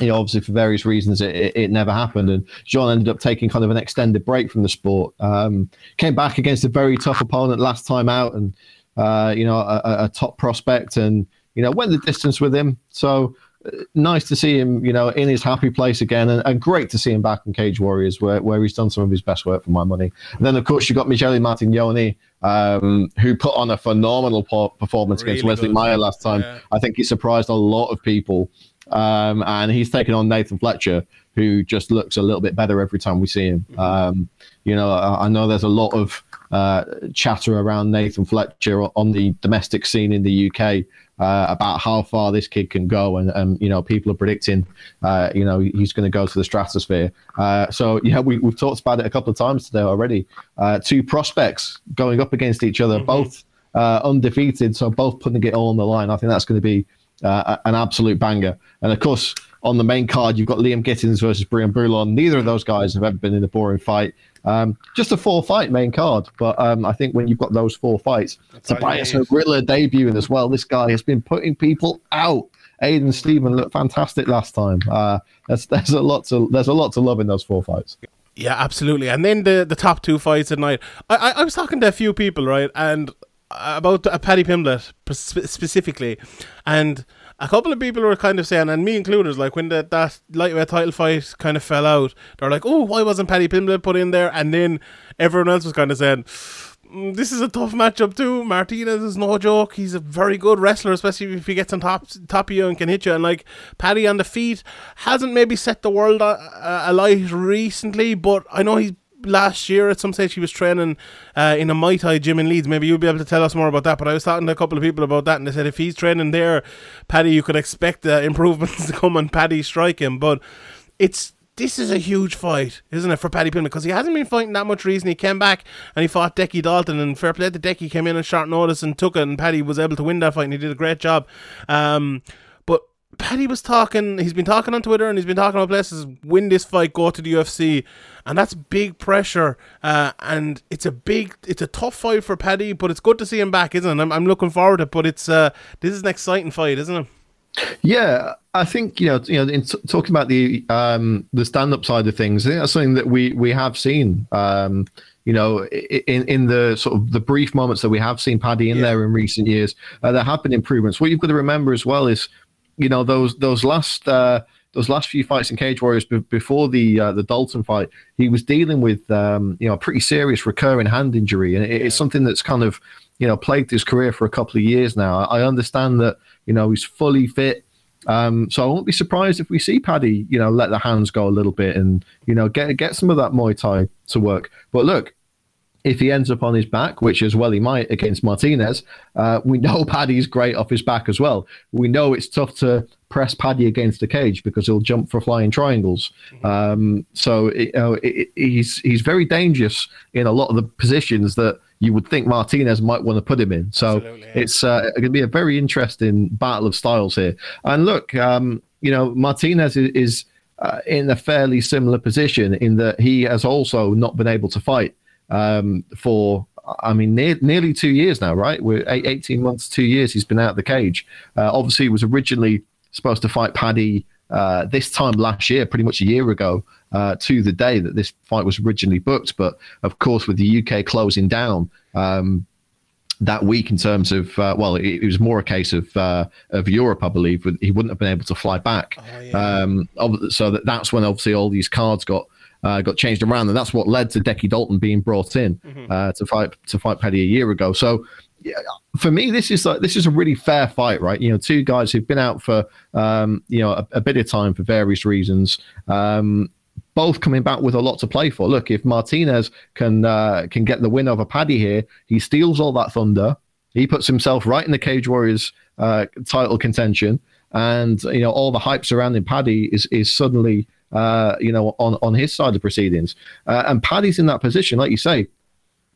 you know, obviously for various reasons, it, it, it never happened. And John ended up taking kind of an extended break from the sport. Um, came back against a very tough opponent last time out, and uh, you know, a, a top prospect, and you know, went the distance with him. So uh, nice to see him, you know, in his happy place again, and, and great to see him back in Cage Warriors, where where he's done some of his best work for my money. And then of course you got Michele Martignoni, um, who put on a phenomenal performance really against Wesley Meyer last time. Yeah. I think he surprised a lot of people. Um, and he's taken on Nathan Fletcher, who just looks a little bit better every time we see him. Um, you know, I, I know there's a lot of uh, chatter around Nathan Fletcher on the domestic scene in the U K uh, about how far this kid can go. And, and you know, people are predicting, uh, you know, he's going to go to the stratosphere. Uh, so, yeah, we, we've talked about it a couple of times today already. Uh, two prospects going up against each other, mm-hmm. both uh, undefeated, so both putting it all on the line. I think that's going to be Uh, an absolute banger. And of course, on the main card, you've got Liam Gittins versus Brian Boulon. Neither of those guys have ever been in a boring fight. Um, just a four-fight main card, but um, I think when you've got those four fights, Tobias Agrilla debuting as well. This guy has been putting people out. Aidan Stephen looked fantastic last time. Uh, there's there's a lot to there's a lot to love in those four fights. Yeah, absolutely. And then the the top two fights at night. I I, I was talking to a few people, right, and about uh, Paddy Pimblett specifically, and a couple of people were kind of saying, and me included, like when the, that lightweight title fight kind of fell out, they're like, oh, why wasn't Paddy Pimblett put in there? And then everyone else was kind of saying, this is a tough matchup too. Martinez is no joke. He's a very good wrestler, especially if he gets on top, top of you and can hit you. And like Paddy on the feet hasn't maybe set the world alight recently, but I know he's last year at some stage he was training uh, in a Muay Thai gym in Leeds. Maybe you'll be able to tell us more about that, but I was talking to a couple of people about that, and they said if he's training there, Paddy, you could expect the uh, improvements to come on Paddy striking. But it's this is a huge fight, isn't it, for Paddy Pimblett, because he hasn't been fighting that much recently. He came back and he fought Decky Dalton, and fair play to Decky, came in on short notice and took it, and Paddy was able to win that fight, and he did a great job. um Paddy was talking, he's been talking on Twitter and he's been talking about places, win this fight, go to the U F C, and that's big pressure, uh, and it's a big, it's a tough fight for Paddy, but it's good to see him back, isn't it? I'm, I'm looking forward to it, but it's, uh, this is an exciting fight, isn't it? Yeah, I think, you know, you know, in t- talking about the, um, the stand-up side of things, I think that's something that we, we have seen, um, you know, in, in the sort of the brief moments that we have seen Paddy in yeah. there in recent years, uh, there have been improvements. What you've got to remember as well is, you know, those those last uh, those last few fights in Cage Warriors b- before the uh, the Dalton fight, he was dealing with um, you know, a pretty serious recurring hand injury, and it, it's something that's kind of, you know, plagued his career for a couple of years now. I understand that, you know, he's fully fit, um, so I won't be surprised if we see Paddy, you know, let the hands go a little bit and, you know, get get some of that Muay Thai to work. But look, if he ends up on his back, which as well he might against Martinez, uh, we know Paddy's great off his back as well. We know it's tough to press Paddy against the cage because he'll jump for flying triangles. Um, so it, uh, it, he's he's very dangerous in a lot of the positions that you would think Martinez might want to put him in. So Absolutely. it's uh, going to be a very interesting battle of styles here. And look, um, you know, Martinez is, is uh, in a fairly similar position in that he has also not been able to fight um for I mean, near, nearly two years now, right? We're eight, eighteen months, two years he's been out of the cage. Uh, obviously, he was originally supposed to fight Paddy uh, this time last year, pretty much a year ago, uh, to the day that this fight was originally booked. But, of course, with the U K closing down um, that week in terms of, uh, well, it, it was more a case of uh, of Europe, I believe. He wouldn't have been able to fly back. Oh, yeah. um, so that, that's when, obviously, all these cards got Uh, got changed around, and that's what led to Decky Dalton being brought in mm-hmm. uh, to fight to fight Paddy a year ago. So, yeah, for me, this is like this is a really fair fight, right? You know, two guys who've been out for um, you know a, a bit of time for various reasons, um, both coming back with a lot to play for. Look, if Martinez can uh, can get the win over Paddy here, he steals all that thunder. He puts himself right in the Cage Warriors uh, title contention, and you know all the hype surrounding Paddy is is suddenly. Uh, you know, on, on his side of proceedings, uh, and Paddy's in that position, like you say.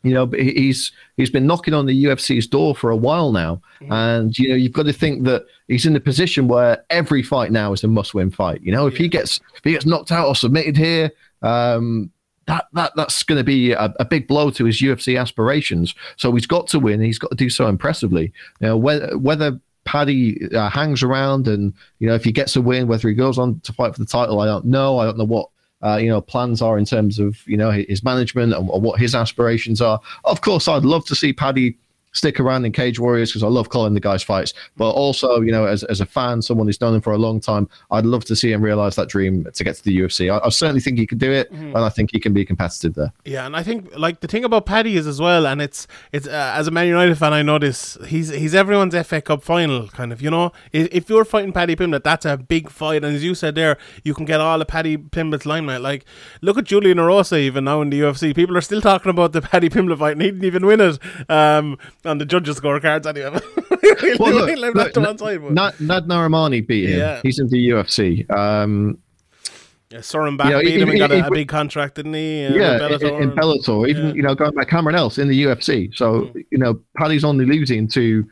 You know, he's he's been knocking on the U F C's door for a while now, mm-hmm. and you know you've got to think that he's in the position where every fight now is a must-win fight. You know, if yeah. he gets if he gets knocked out or submitted here, um, that that that's going to be a, a big blow to his U F C aspirations. So he's got to win, and he's got to do so impressively. You know, whether whether Paddy uh, hangs around, and you know if he gets a win, whether he goes on to fight for the title, I don't know. I don't know what uh, you know plans are in terms of you know his management and, and what his aspirations are. Of course, I'd love to see Paddy stick around in Cage Warriors because I love calling the guys fights. But also, you know, as as a fan, someone who's known him for a long time, I'd love to see him realize that dream to get to the U F C. I, I certainly think he could do it, mm-hmm. and I think he can be competitive there. Yeah, and I think like the thing about Paddy is as well, and it's it's uh, as a Man United fan, I notice he's he's everyone's F A Cup final kind of. You know, if, if you're fighting Paddy Pimblett, that's a big fight, and as you said there, you can get all of Paddy Pimblett's limelight. Like look at Julian Arosa even now in the U F C, people are still talking about the Paddy Pimblett fight, and he didn't even win it. Um, On the judges' scorecards, anyway. well, look, look, that to one side, Nad- Nadna Romani beat him. Yeah. He's in the U F C. Um, yeah, Sorenback you know, beat even, him and got even, a, a big contract, didn't he? Uh, yeah, Bellator in, in Bellator. And, even yeah. you know, going back, Cameron Ellis in the U F C. So mm. you know, Paddy's only losing to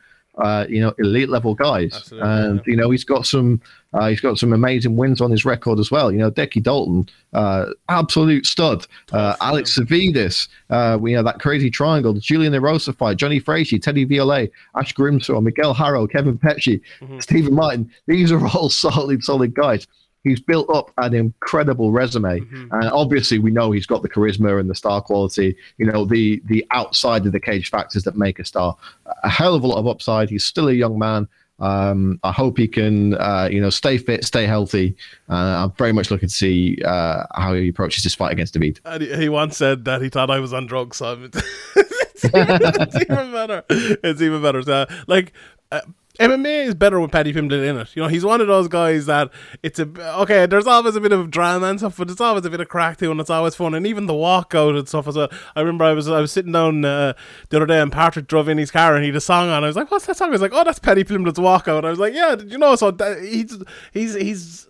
uh, you know elite level guys, Absolutely, and yeah. you know he's got some uh, he's got some amazing wins on his record as well. You know, Decky Dalton, uh, absolute stud. Uh, Alex Cervides, uh, we know that crazy triangle, Julian Erosa fight, Johnny Frazier, Teddy Violet, Ash Grimshaw, Miguel Haro, Kevin Pesci, mm-hmm. Stephen Martin. These are all solid, solid guys. He's built up an incredible resume, mm-hmm. and obviously we know he's got the charisma and the star quality. You know, the the outside of the cage factors that make a star. A hell of a lot of upside. He's still a young man. Um, I hope he can, uh, you know, stay fit, stay healthy. Uh, I'm very much looking to see uh, how he approaches this fight against David. And he once said that he thought I was on drugs. So it's, even, it's even better. It's even better. So, like. Uh, M M A is better with Paddy Pimblett in it. You know, he's one of those guys that it's a okay. There's always a bit of drama and stuff, but it's always a bit of crack too, and it's always fun. And even the walkout and stuff as well. I remember I was I was sitting down uh, the other day, and Patrick drove in his car, and he had a song on. I was like, "What's that song?" He's like, "Oh, that's Paddy Pimblett's walkout." I was like, "Yeah, did you know?" So that, he's he's he's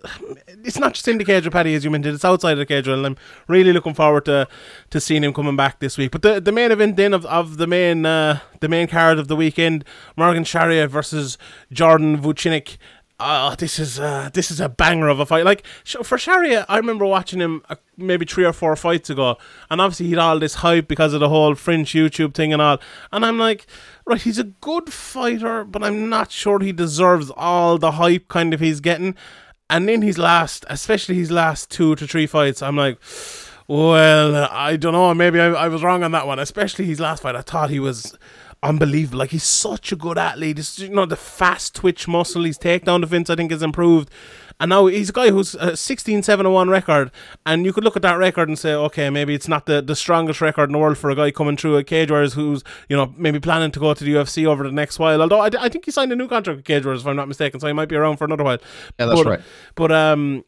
it's not just in the cage with Paddy as you mentioned; it's outside of the cage, and I'm really looking forward to to seeing him coming back this week. But the, the main event then of of the main uh, the main card of the weekend: Morgan Sharia versus Jordan Vucinic. Oh, this is uh, this is a banger of a fight. Like for Sharia, I remember watching him uh, maybe three or four fights ago, and obviously he had all this hype because of the whole French YouTube thing and all. And I'm like, right, he's a good fighter, but I'm not sure he deserves all the hype kind of he's getting. And then his last, especially his last two to three fights, I'm like, well, I don't know. Maybe I, I was wrong on that one. Especially his last fight, I thought he was unbelievable. Like he's such a good athlete. It's, you know, the fast twitch muscle, his takedown defense I think has improved, and now he's a guy who's a sixteen seven and one record, and you could look at that record and say, okay, maybe it's not the, the strongest record in the world for a guy coming through a Cage Warriors who's, you know, maybe planning to go to the U F C over the next while, although I, I think he signed a new contract with Cage Warriors if I'm not mistaken, so he might be around for another while. Yeah, that's but, right but um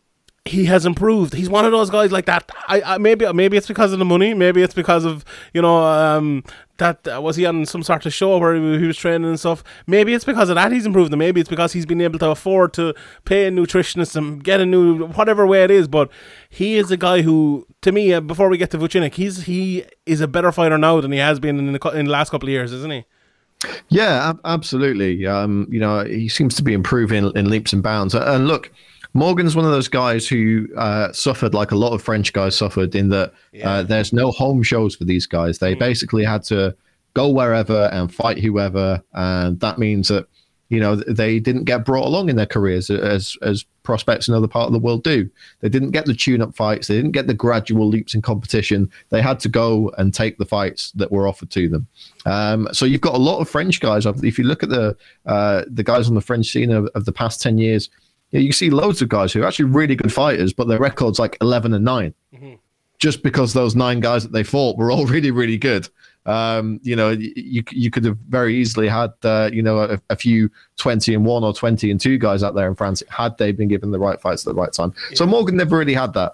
he has improved. He's one of those guys like that. I, I maybe maybe it's because of the money. Maybe it's because of, you know, um, that uh, was he on some sort of show where he, he was training and stuff. Maybe it's because of that he's improved. And maybe it's because he's been able to afford to pay a nutritionist and get a new whatever way it is. But he is a guy who, to me, uh, before we get to Vucinic, he's he is a better fighter now than he has been in the, in the last couple of years, isn't he? Yeah, absolutely. Um, you know, he seems to be improving in leaps and bounds. And look, Morgan's one of those guys who uh, suffered like a lot of French guys suffered in that yeah. uh, there's no home shows for these guys. They mm. basically had to go wherever and fight whoever. And that means that, you know, they didn't get brought along in their careers as as prospects in other part of the world do. They didn't get the tune-up fights. They didn't get the gradual leaps in competition. They had to go and take the fights that were offered to them. Um, so you've got a lot of French guys. If you look at the uh, the guys on the French scene of, of the past ten years, you, know, you see loads of guys who are actually really good fighters, but their record's like eleven and nine, mm-hmm. just because those nine guys that they fought were all really, really good. Um, you know, you you could have very easily had, uh, you know, a, a few twenty and one or twenty and two guys out there in France had they been given the right fights at the right time. Yeah. So Morgan never really had that.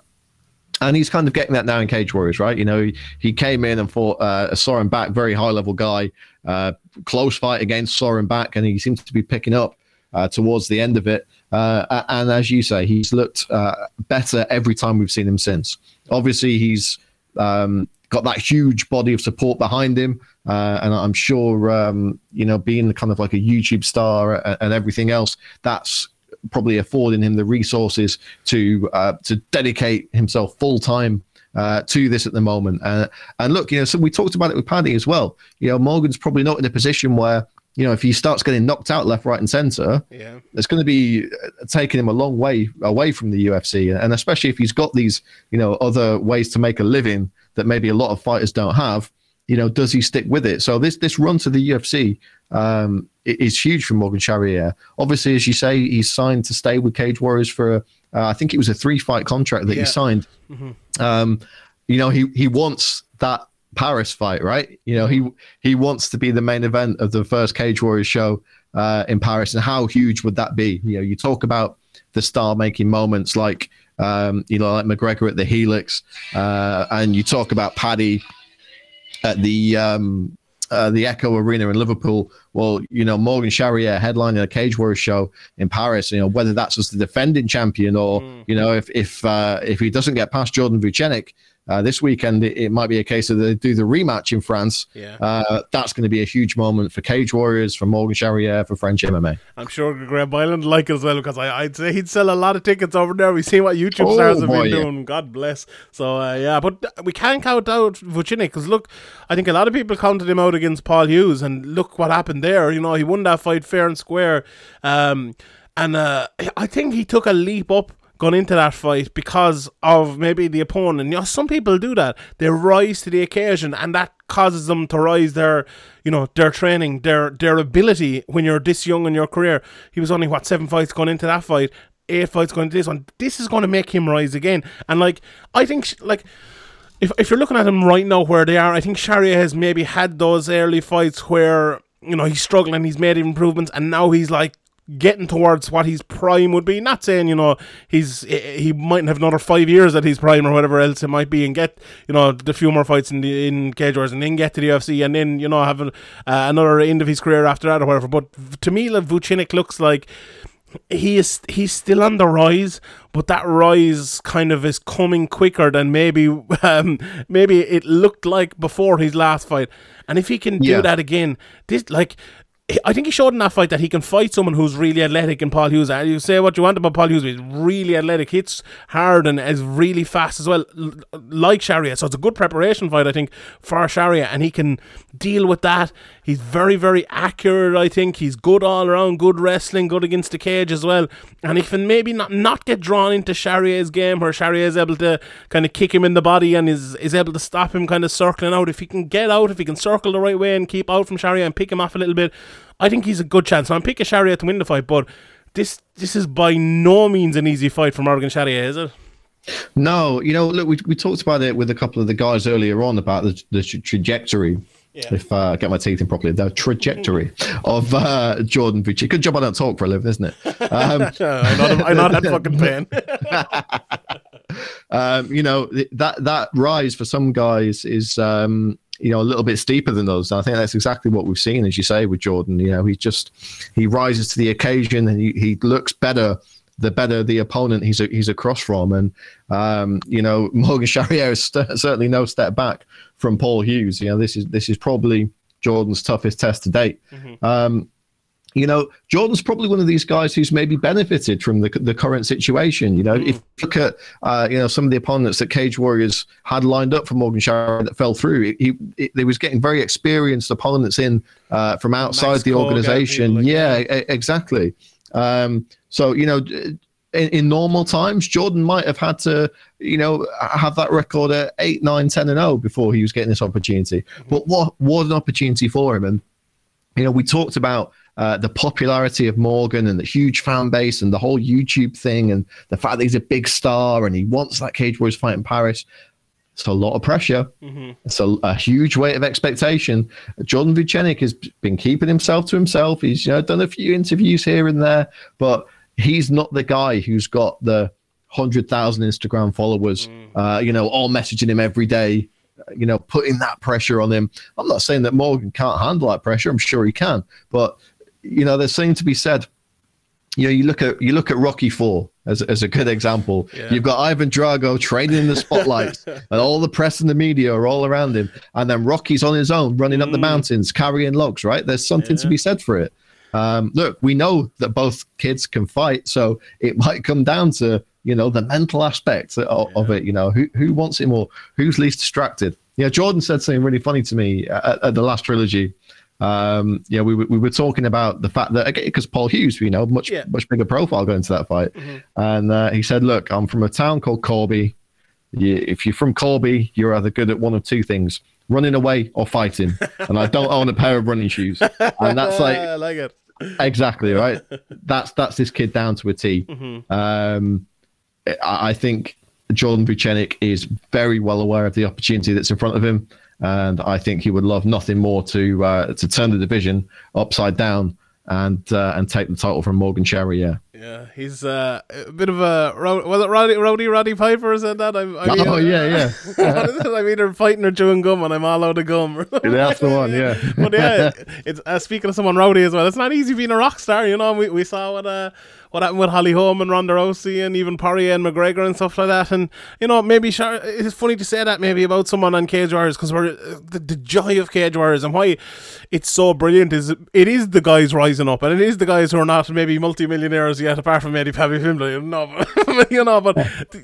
And he's kind of getting that now in Cage Warriors, right? You know, he, he came in and fought uh, a Soren Back, very high-level guy, uh, close fight against Soren Back, and he seems to be picking up uh, towards the end of it. Uh, and as you say, he's looked uh, better every time we've seen him since. Obviously, he's... Um, got that huge body of support behind him, uh, and I'm sure um, you know, being kind of like a YouTube star and, and everything else, that's probably affording him the resources to uh, to dedicate himself full time uh, to this at the moment. Uh, and look, you know, so we talked about it with Paddy as well. You know, Morgan's probably not in a position where, you know, if he starts getting knocked out left, right, and centre, yeah, it's going to be taking him a long way away from the U F C, and especially if he's got these, you know, other ways to make a living that maybe a lot of fighters don't have. You know, does he stick with it? So this this run to the U F C um, is huge for Morgan Charrière. Obviously, as you say, he's signed to stay with Cage Warriors for, uh, I think it was a three-fight contract that yeah. he signed. Mm-hmm. Um, you know, he he wants that Paris fight, right? You know, he he wants to be the main event of the first Cage Warriors show uh, in Paris, and how huge would that be? You know, you talk about the star-making moments like, um, you know, like McGregor at the Helix, uh, and you talk about Paddy at the um, uh, the Echo Arena in Liverpool. Well, you know, Morgan Charrière headlining a Cage Warriors show in Paris. You know, whether that's as the defending champion or mm. you know, if if uh, if he doesn't get past Jordan Vucinic Uh, this weekend, it, it might be a case of they do the rematch in France. Yeah. Uh, that's going to be a huge moment for Cage Warriors, for Morgan Charrière, for French M M A. I'm sure Graham Boylan would like it as well, because I, I'd say he'd sell a lot of tickets over there. We've seen what YouTube oh, stars have boy, been doing. Yeah. God bless. So, uh, yeah, but we can't count out Vucinic, because, look, I think a lot of people counted him out against Paul Hughes, and look what happened there. You know, he won that fight fair and square. Um, and uh, I think he took a leap up gone into that fight because of maybe the opponent. You know, some people do that. They rise to the occasion, and that causes them to rise their, you know, their training, their their ability when you're this young in your career. He was only, what, seven fights going into that fight, eight fights going into this one. This is going to make him rise again. And, like, I think, like... If, if you're looking at him right now where they are, I think Charrière has maybe had those early fights where, you know, he's struggling, he's made improvements, and now he's, like, getting towards what his prime would be. Not saying, you know, he's he mightn't have another five years at his prime or whatever else it might be, and get, you know, the few more fights in the in Cage Wars, and then get to the U F C, and then, you know, have an, uh, another end of his career after that or whatever. But to me, like, Vucinic looks like he is he's still on the rise, but that rise kind of is coming quicker than maybe um, maybe it looked like before his last fight. And if he can yeah. do that again, this like. I think he showed in that fight that he can fight someone who's really athletic in Paul Hughes. You say what you want about Paul Hughes, but he's really athletic, hits hard, and is really fast as well, like Charrière. So it's a good preparation fight, I think, for Charrière, and he can deal with that. He's very, very accurate, I think. He's good all around, good wrestling, good against the cage as well. And he can maybe not, not get drawn into Charrière's game, where Charrière is able to kind of kick him in the body and is, is able to stop him kind of circling out. If he can get out, if he can circle the right way and keep out from Charrière and pick him off a little bit, I think he's a good chance. So I'm picking Charrière to win the fight, but this this is by no means an easy fight for Morgan Charrière, is it? No, you know, look, we we talked about it with a couple of the guys earlier on about the, the tra- trajectory. Yeah. If I uh, get my teeth in properly, the trajectory of uh, Jordan Vucinic. Good job I don't talk for a living, isn't it? Um, I'm not, I'm not that fucking pain. um, you know, that that rise for some guys is. Um, you know, a little bit steeper than those. And I think that's exactly what we've seen, as you say, with Jordan. You know, he just, he rises to the occasion, and he, he looks better the better the opponent he's a, he's across from. And, um, you know, Morgan Charrière is st- certainly no step back from Paul Hughes. You know, this is this is probably Jordan's toughest test to date. Mm-hmm. Um, You know, Jordan's probably one of these guys who's maybe benefited from the the current situation. You know, mm. if you look at, uh, you know, some of the opponents that Cage Warriors had lined up for Morgan Sharron that fell through, he, he, he was getting very experienced opponents in uh, from outside Max the Korga, organization. Like yeah, that. exactly. Um, so, you know, in, in normal times, Jordan might have had to, you know, have that record at eight, nine, ten and oh before he was getting this opportunity. Mm. But what, what an opportunity for him. And, you know, we talked about Uh, the popularity of Morgan and the huge fan base and the whole YouTube thing and the fact that he's a big star and he wants that Cage Warriors fight in Paris. It's a lot of pressure. Mm-hmm. It's a, a huge weight of expectation. Jordan Vucinic has been keeping himself to himself. He's you know, done a few interviews here and there, but he's not the guy who's got the one hundred thousand Instagram followers, mm. uh, you know, all messaging him every day, you know, putting that pressure on him. I'm not saying that Morgan can't handle that pressure. I'm sure he can, but you know, there's something to be said. You know, you look at you look at Rocky Four as as a good example. Yeah. You've got Ivan Drago training in the spotlights, and all the press and the media are all around him, and then Rocky's on his own, running mm. up the mountains, carrying logs. Right? There's something yeah. to be said for it. Um, look, we know that both kids can fight, so it might come down to you know the mental aspect of, yeah. of it. You know, who who wants it more? Who's least distracted? Yeah, Jordan said something really funny to me at, at the last trilogy. Um, yeah, we we were talking about the fact that because Paul Hughes, you know, much yeah. much bigger profile going to that fight, mm-hmm. and uh, he said, "Look, I'm from a town called Corby. You, if you're from Corby, you're either good at one of two things: running away or fighting. And I don't own a pair of running shoes. And that's like, I like it. exactly right. That's that's this kid down to a T. Mm-hmm. Um, I, I think Jordan Vucinic is very well aware of the opportunity that's in front of him." And I think he would love nothing more to uh, to turn the division upside down and uh, and take the title from Morgan Charrier. Yeah, he's uh, a bit of a ro- was it Roddy Roddy Roddy Piper said that? I, I mean, oh yeah, yeah. What is it? I'm either fighting or chewing gum, and I'm all out of gum. That's the one, yeah. But yeah, it's uh, speaking of someone rowdy as well. It's not easy being a rock star, you know. We we saw what uh. what happened with Holly Holm and Ronda Rousey and even Poirier and McGregor and stuff like that. And, you know, maybe Char- it's funny to say that maybe about someone on Cage Warriors because we're uh, the, the joy of Cage Warriors and why it's so brilliant is it is the guys rising up and it is the guys who are not maybe multi-millionaires yet apart from maybe Paddy Pimblett. No, you know, but,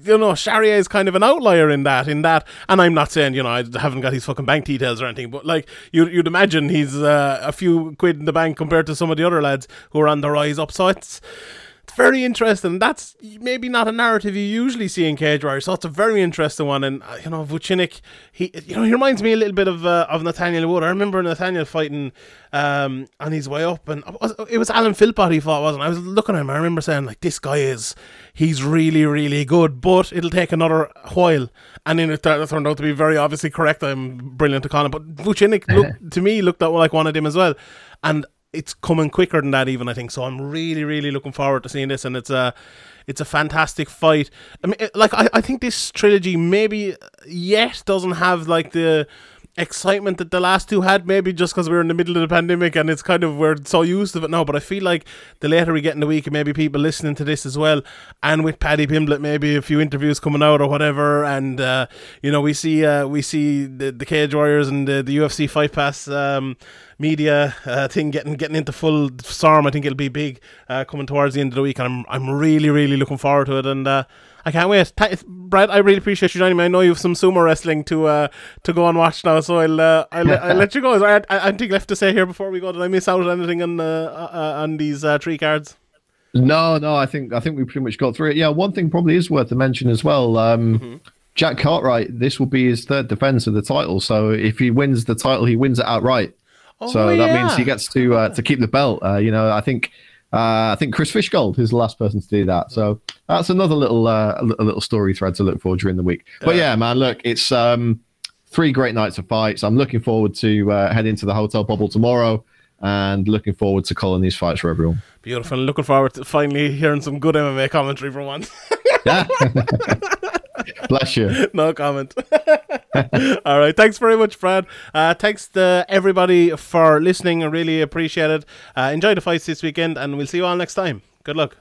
you know, Charrier is kind of an outlier in that, in that. And I'm not saying, you know, I haven't got his fucking bank details or anything, but, like, you, you'd imagine he's uh, a few quid in the bank compared to some of the other lads who are on the rise up. So it's... very interesting. That's maybe not a narrative you usually see in Cage Warriors, so it's a very interesting one. And uh, you know, Vucinic, he you know he reminds me a little bit of uh, of Nathaniel Wood. I remember Nathaniel fighting um, on his way up, and it was Alan Philpott he fought, wasn't it? I was looking at him. I remember saying like, this guy is he's really really good, but it'll take another while. And then it turned out to be very obviously correct. I'm brilliant to call him, but Vucinic looked, to me looked like one of them as well, and it's coming quicker than that even, I think. So I'm really, really looking forward to seeing this. And it's a, it's a fantastic fight. I mean, it, like, I, I think this trilogy maybe yet doesn't have, like, the excitement that the last two had, maybe just because we're in the middle of the pandemic and it's kind of, we're so used to it now. But I feel like the later we get in the week, maybe people listening to this as well, and with Paddy Pimblett, maybe a few interviews coming out or whatever, and uh, you know, we see uh, we see the, the Cage Warriors and the, the U F C Fight Pass um, media uh, thing getting getting into full storm. I think it'll be big uh, coming towards the end of the week, and I'm I'm really really looking forward to it, and uh, I can't wait. Th- Brad, I really appreciate you joining me. I know you have some sumo wrestling to uh, to go and watch now, so I'll uh, I'll, I'll let you go. Is there anything left to say here before we go? Did I miss out on anything on uh, uh, on these uh, three cards? No, no. I think I think we pretty much got through it. Yeah, one thing probably is worth a mention as well. Um, mm-hmm. Jack Cartwright. This will be his third defense of the title. So if he wins the title, he wins it outright. Oh, so yeah. That means he gets to uh, to keep the belt. Uh, you know, I think. Uh, I think Chris Fishgold is the last person to do that, so that's another little uh, a little story thread to look for during the week. But yeah, man, look, it's um, three great nights of fights. I'm looking forward to uh, heading to the hotel bubble tomorrow, and looking forward to calling these fights for everyone. Beautiful. Looking forward to finally hearing some good M M A commentary for once. Yeah. Bless you. No comment. All right. Thanks very much, Brad. Uh, thanks to everybody for listening. I really appreciate it. Uh, enjoy the fights this weekend, and we'll see you all next time. Good luck.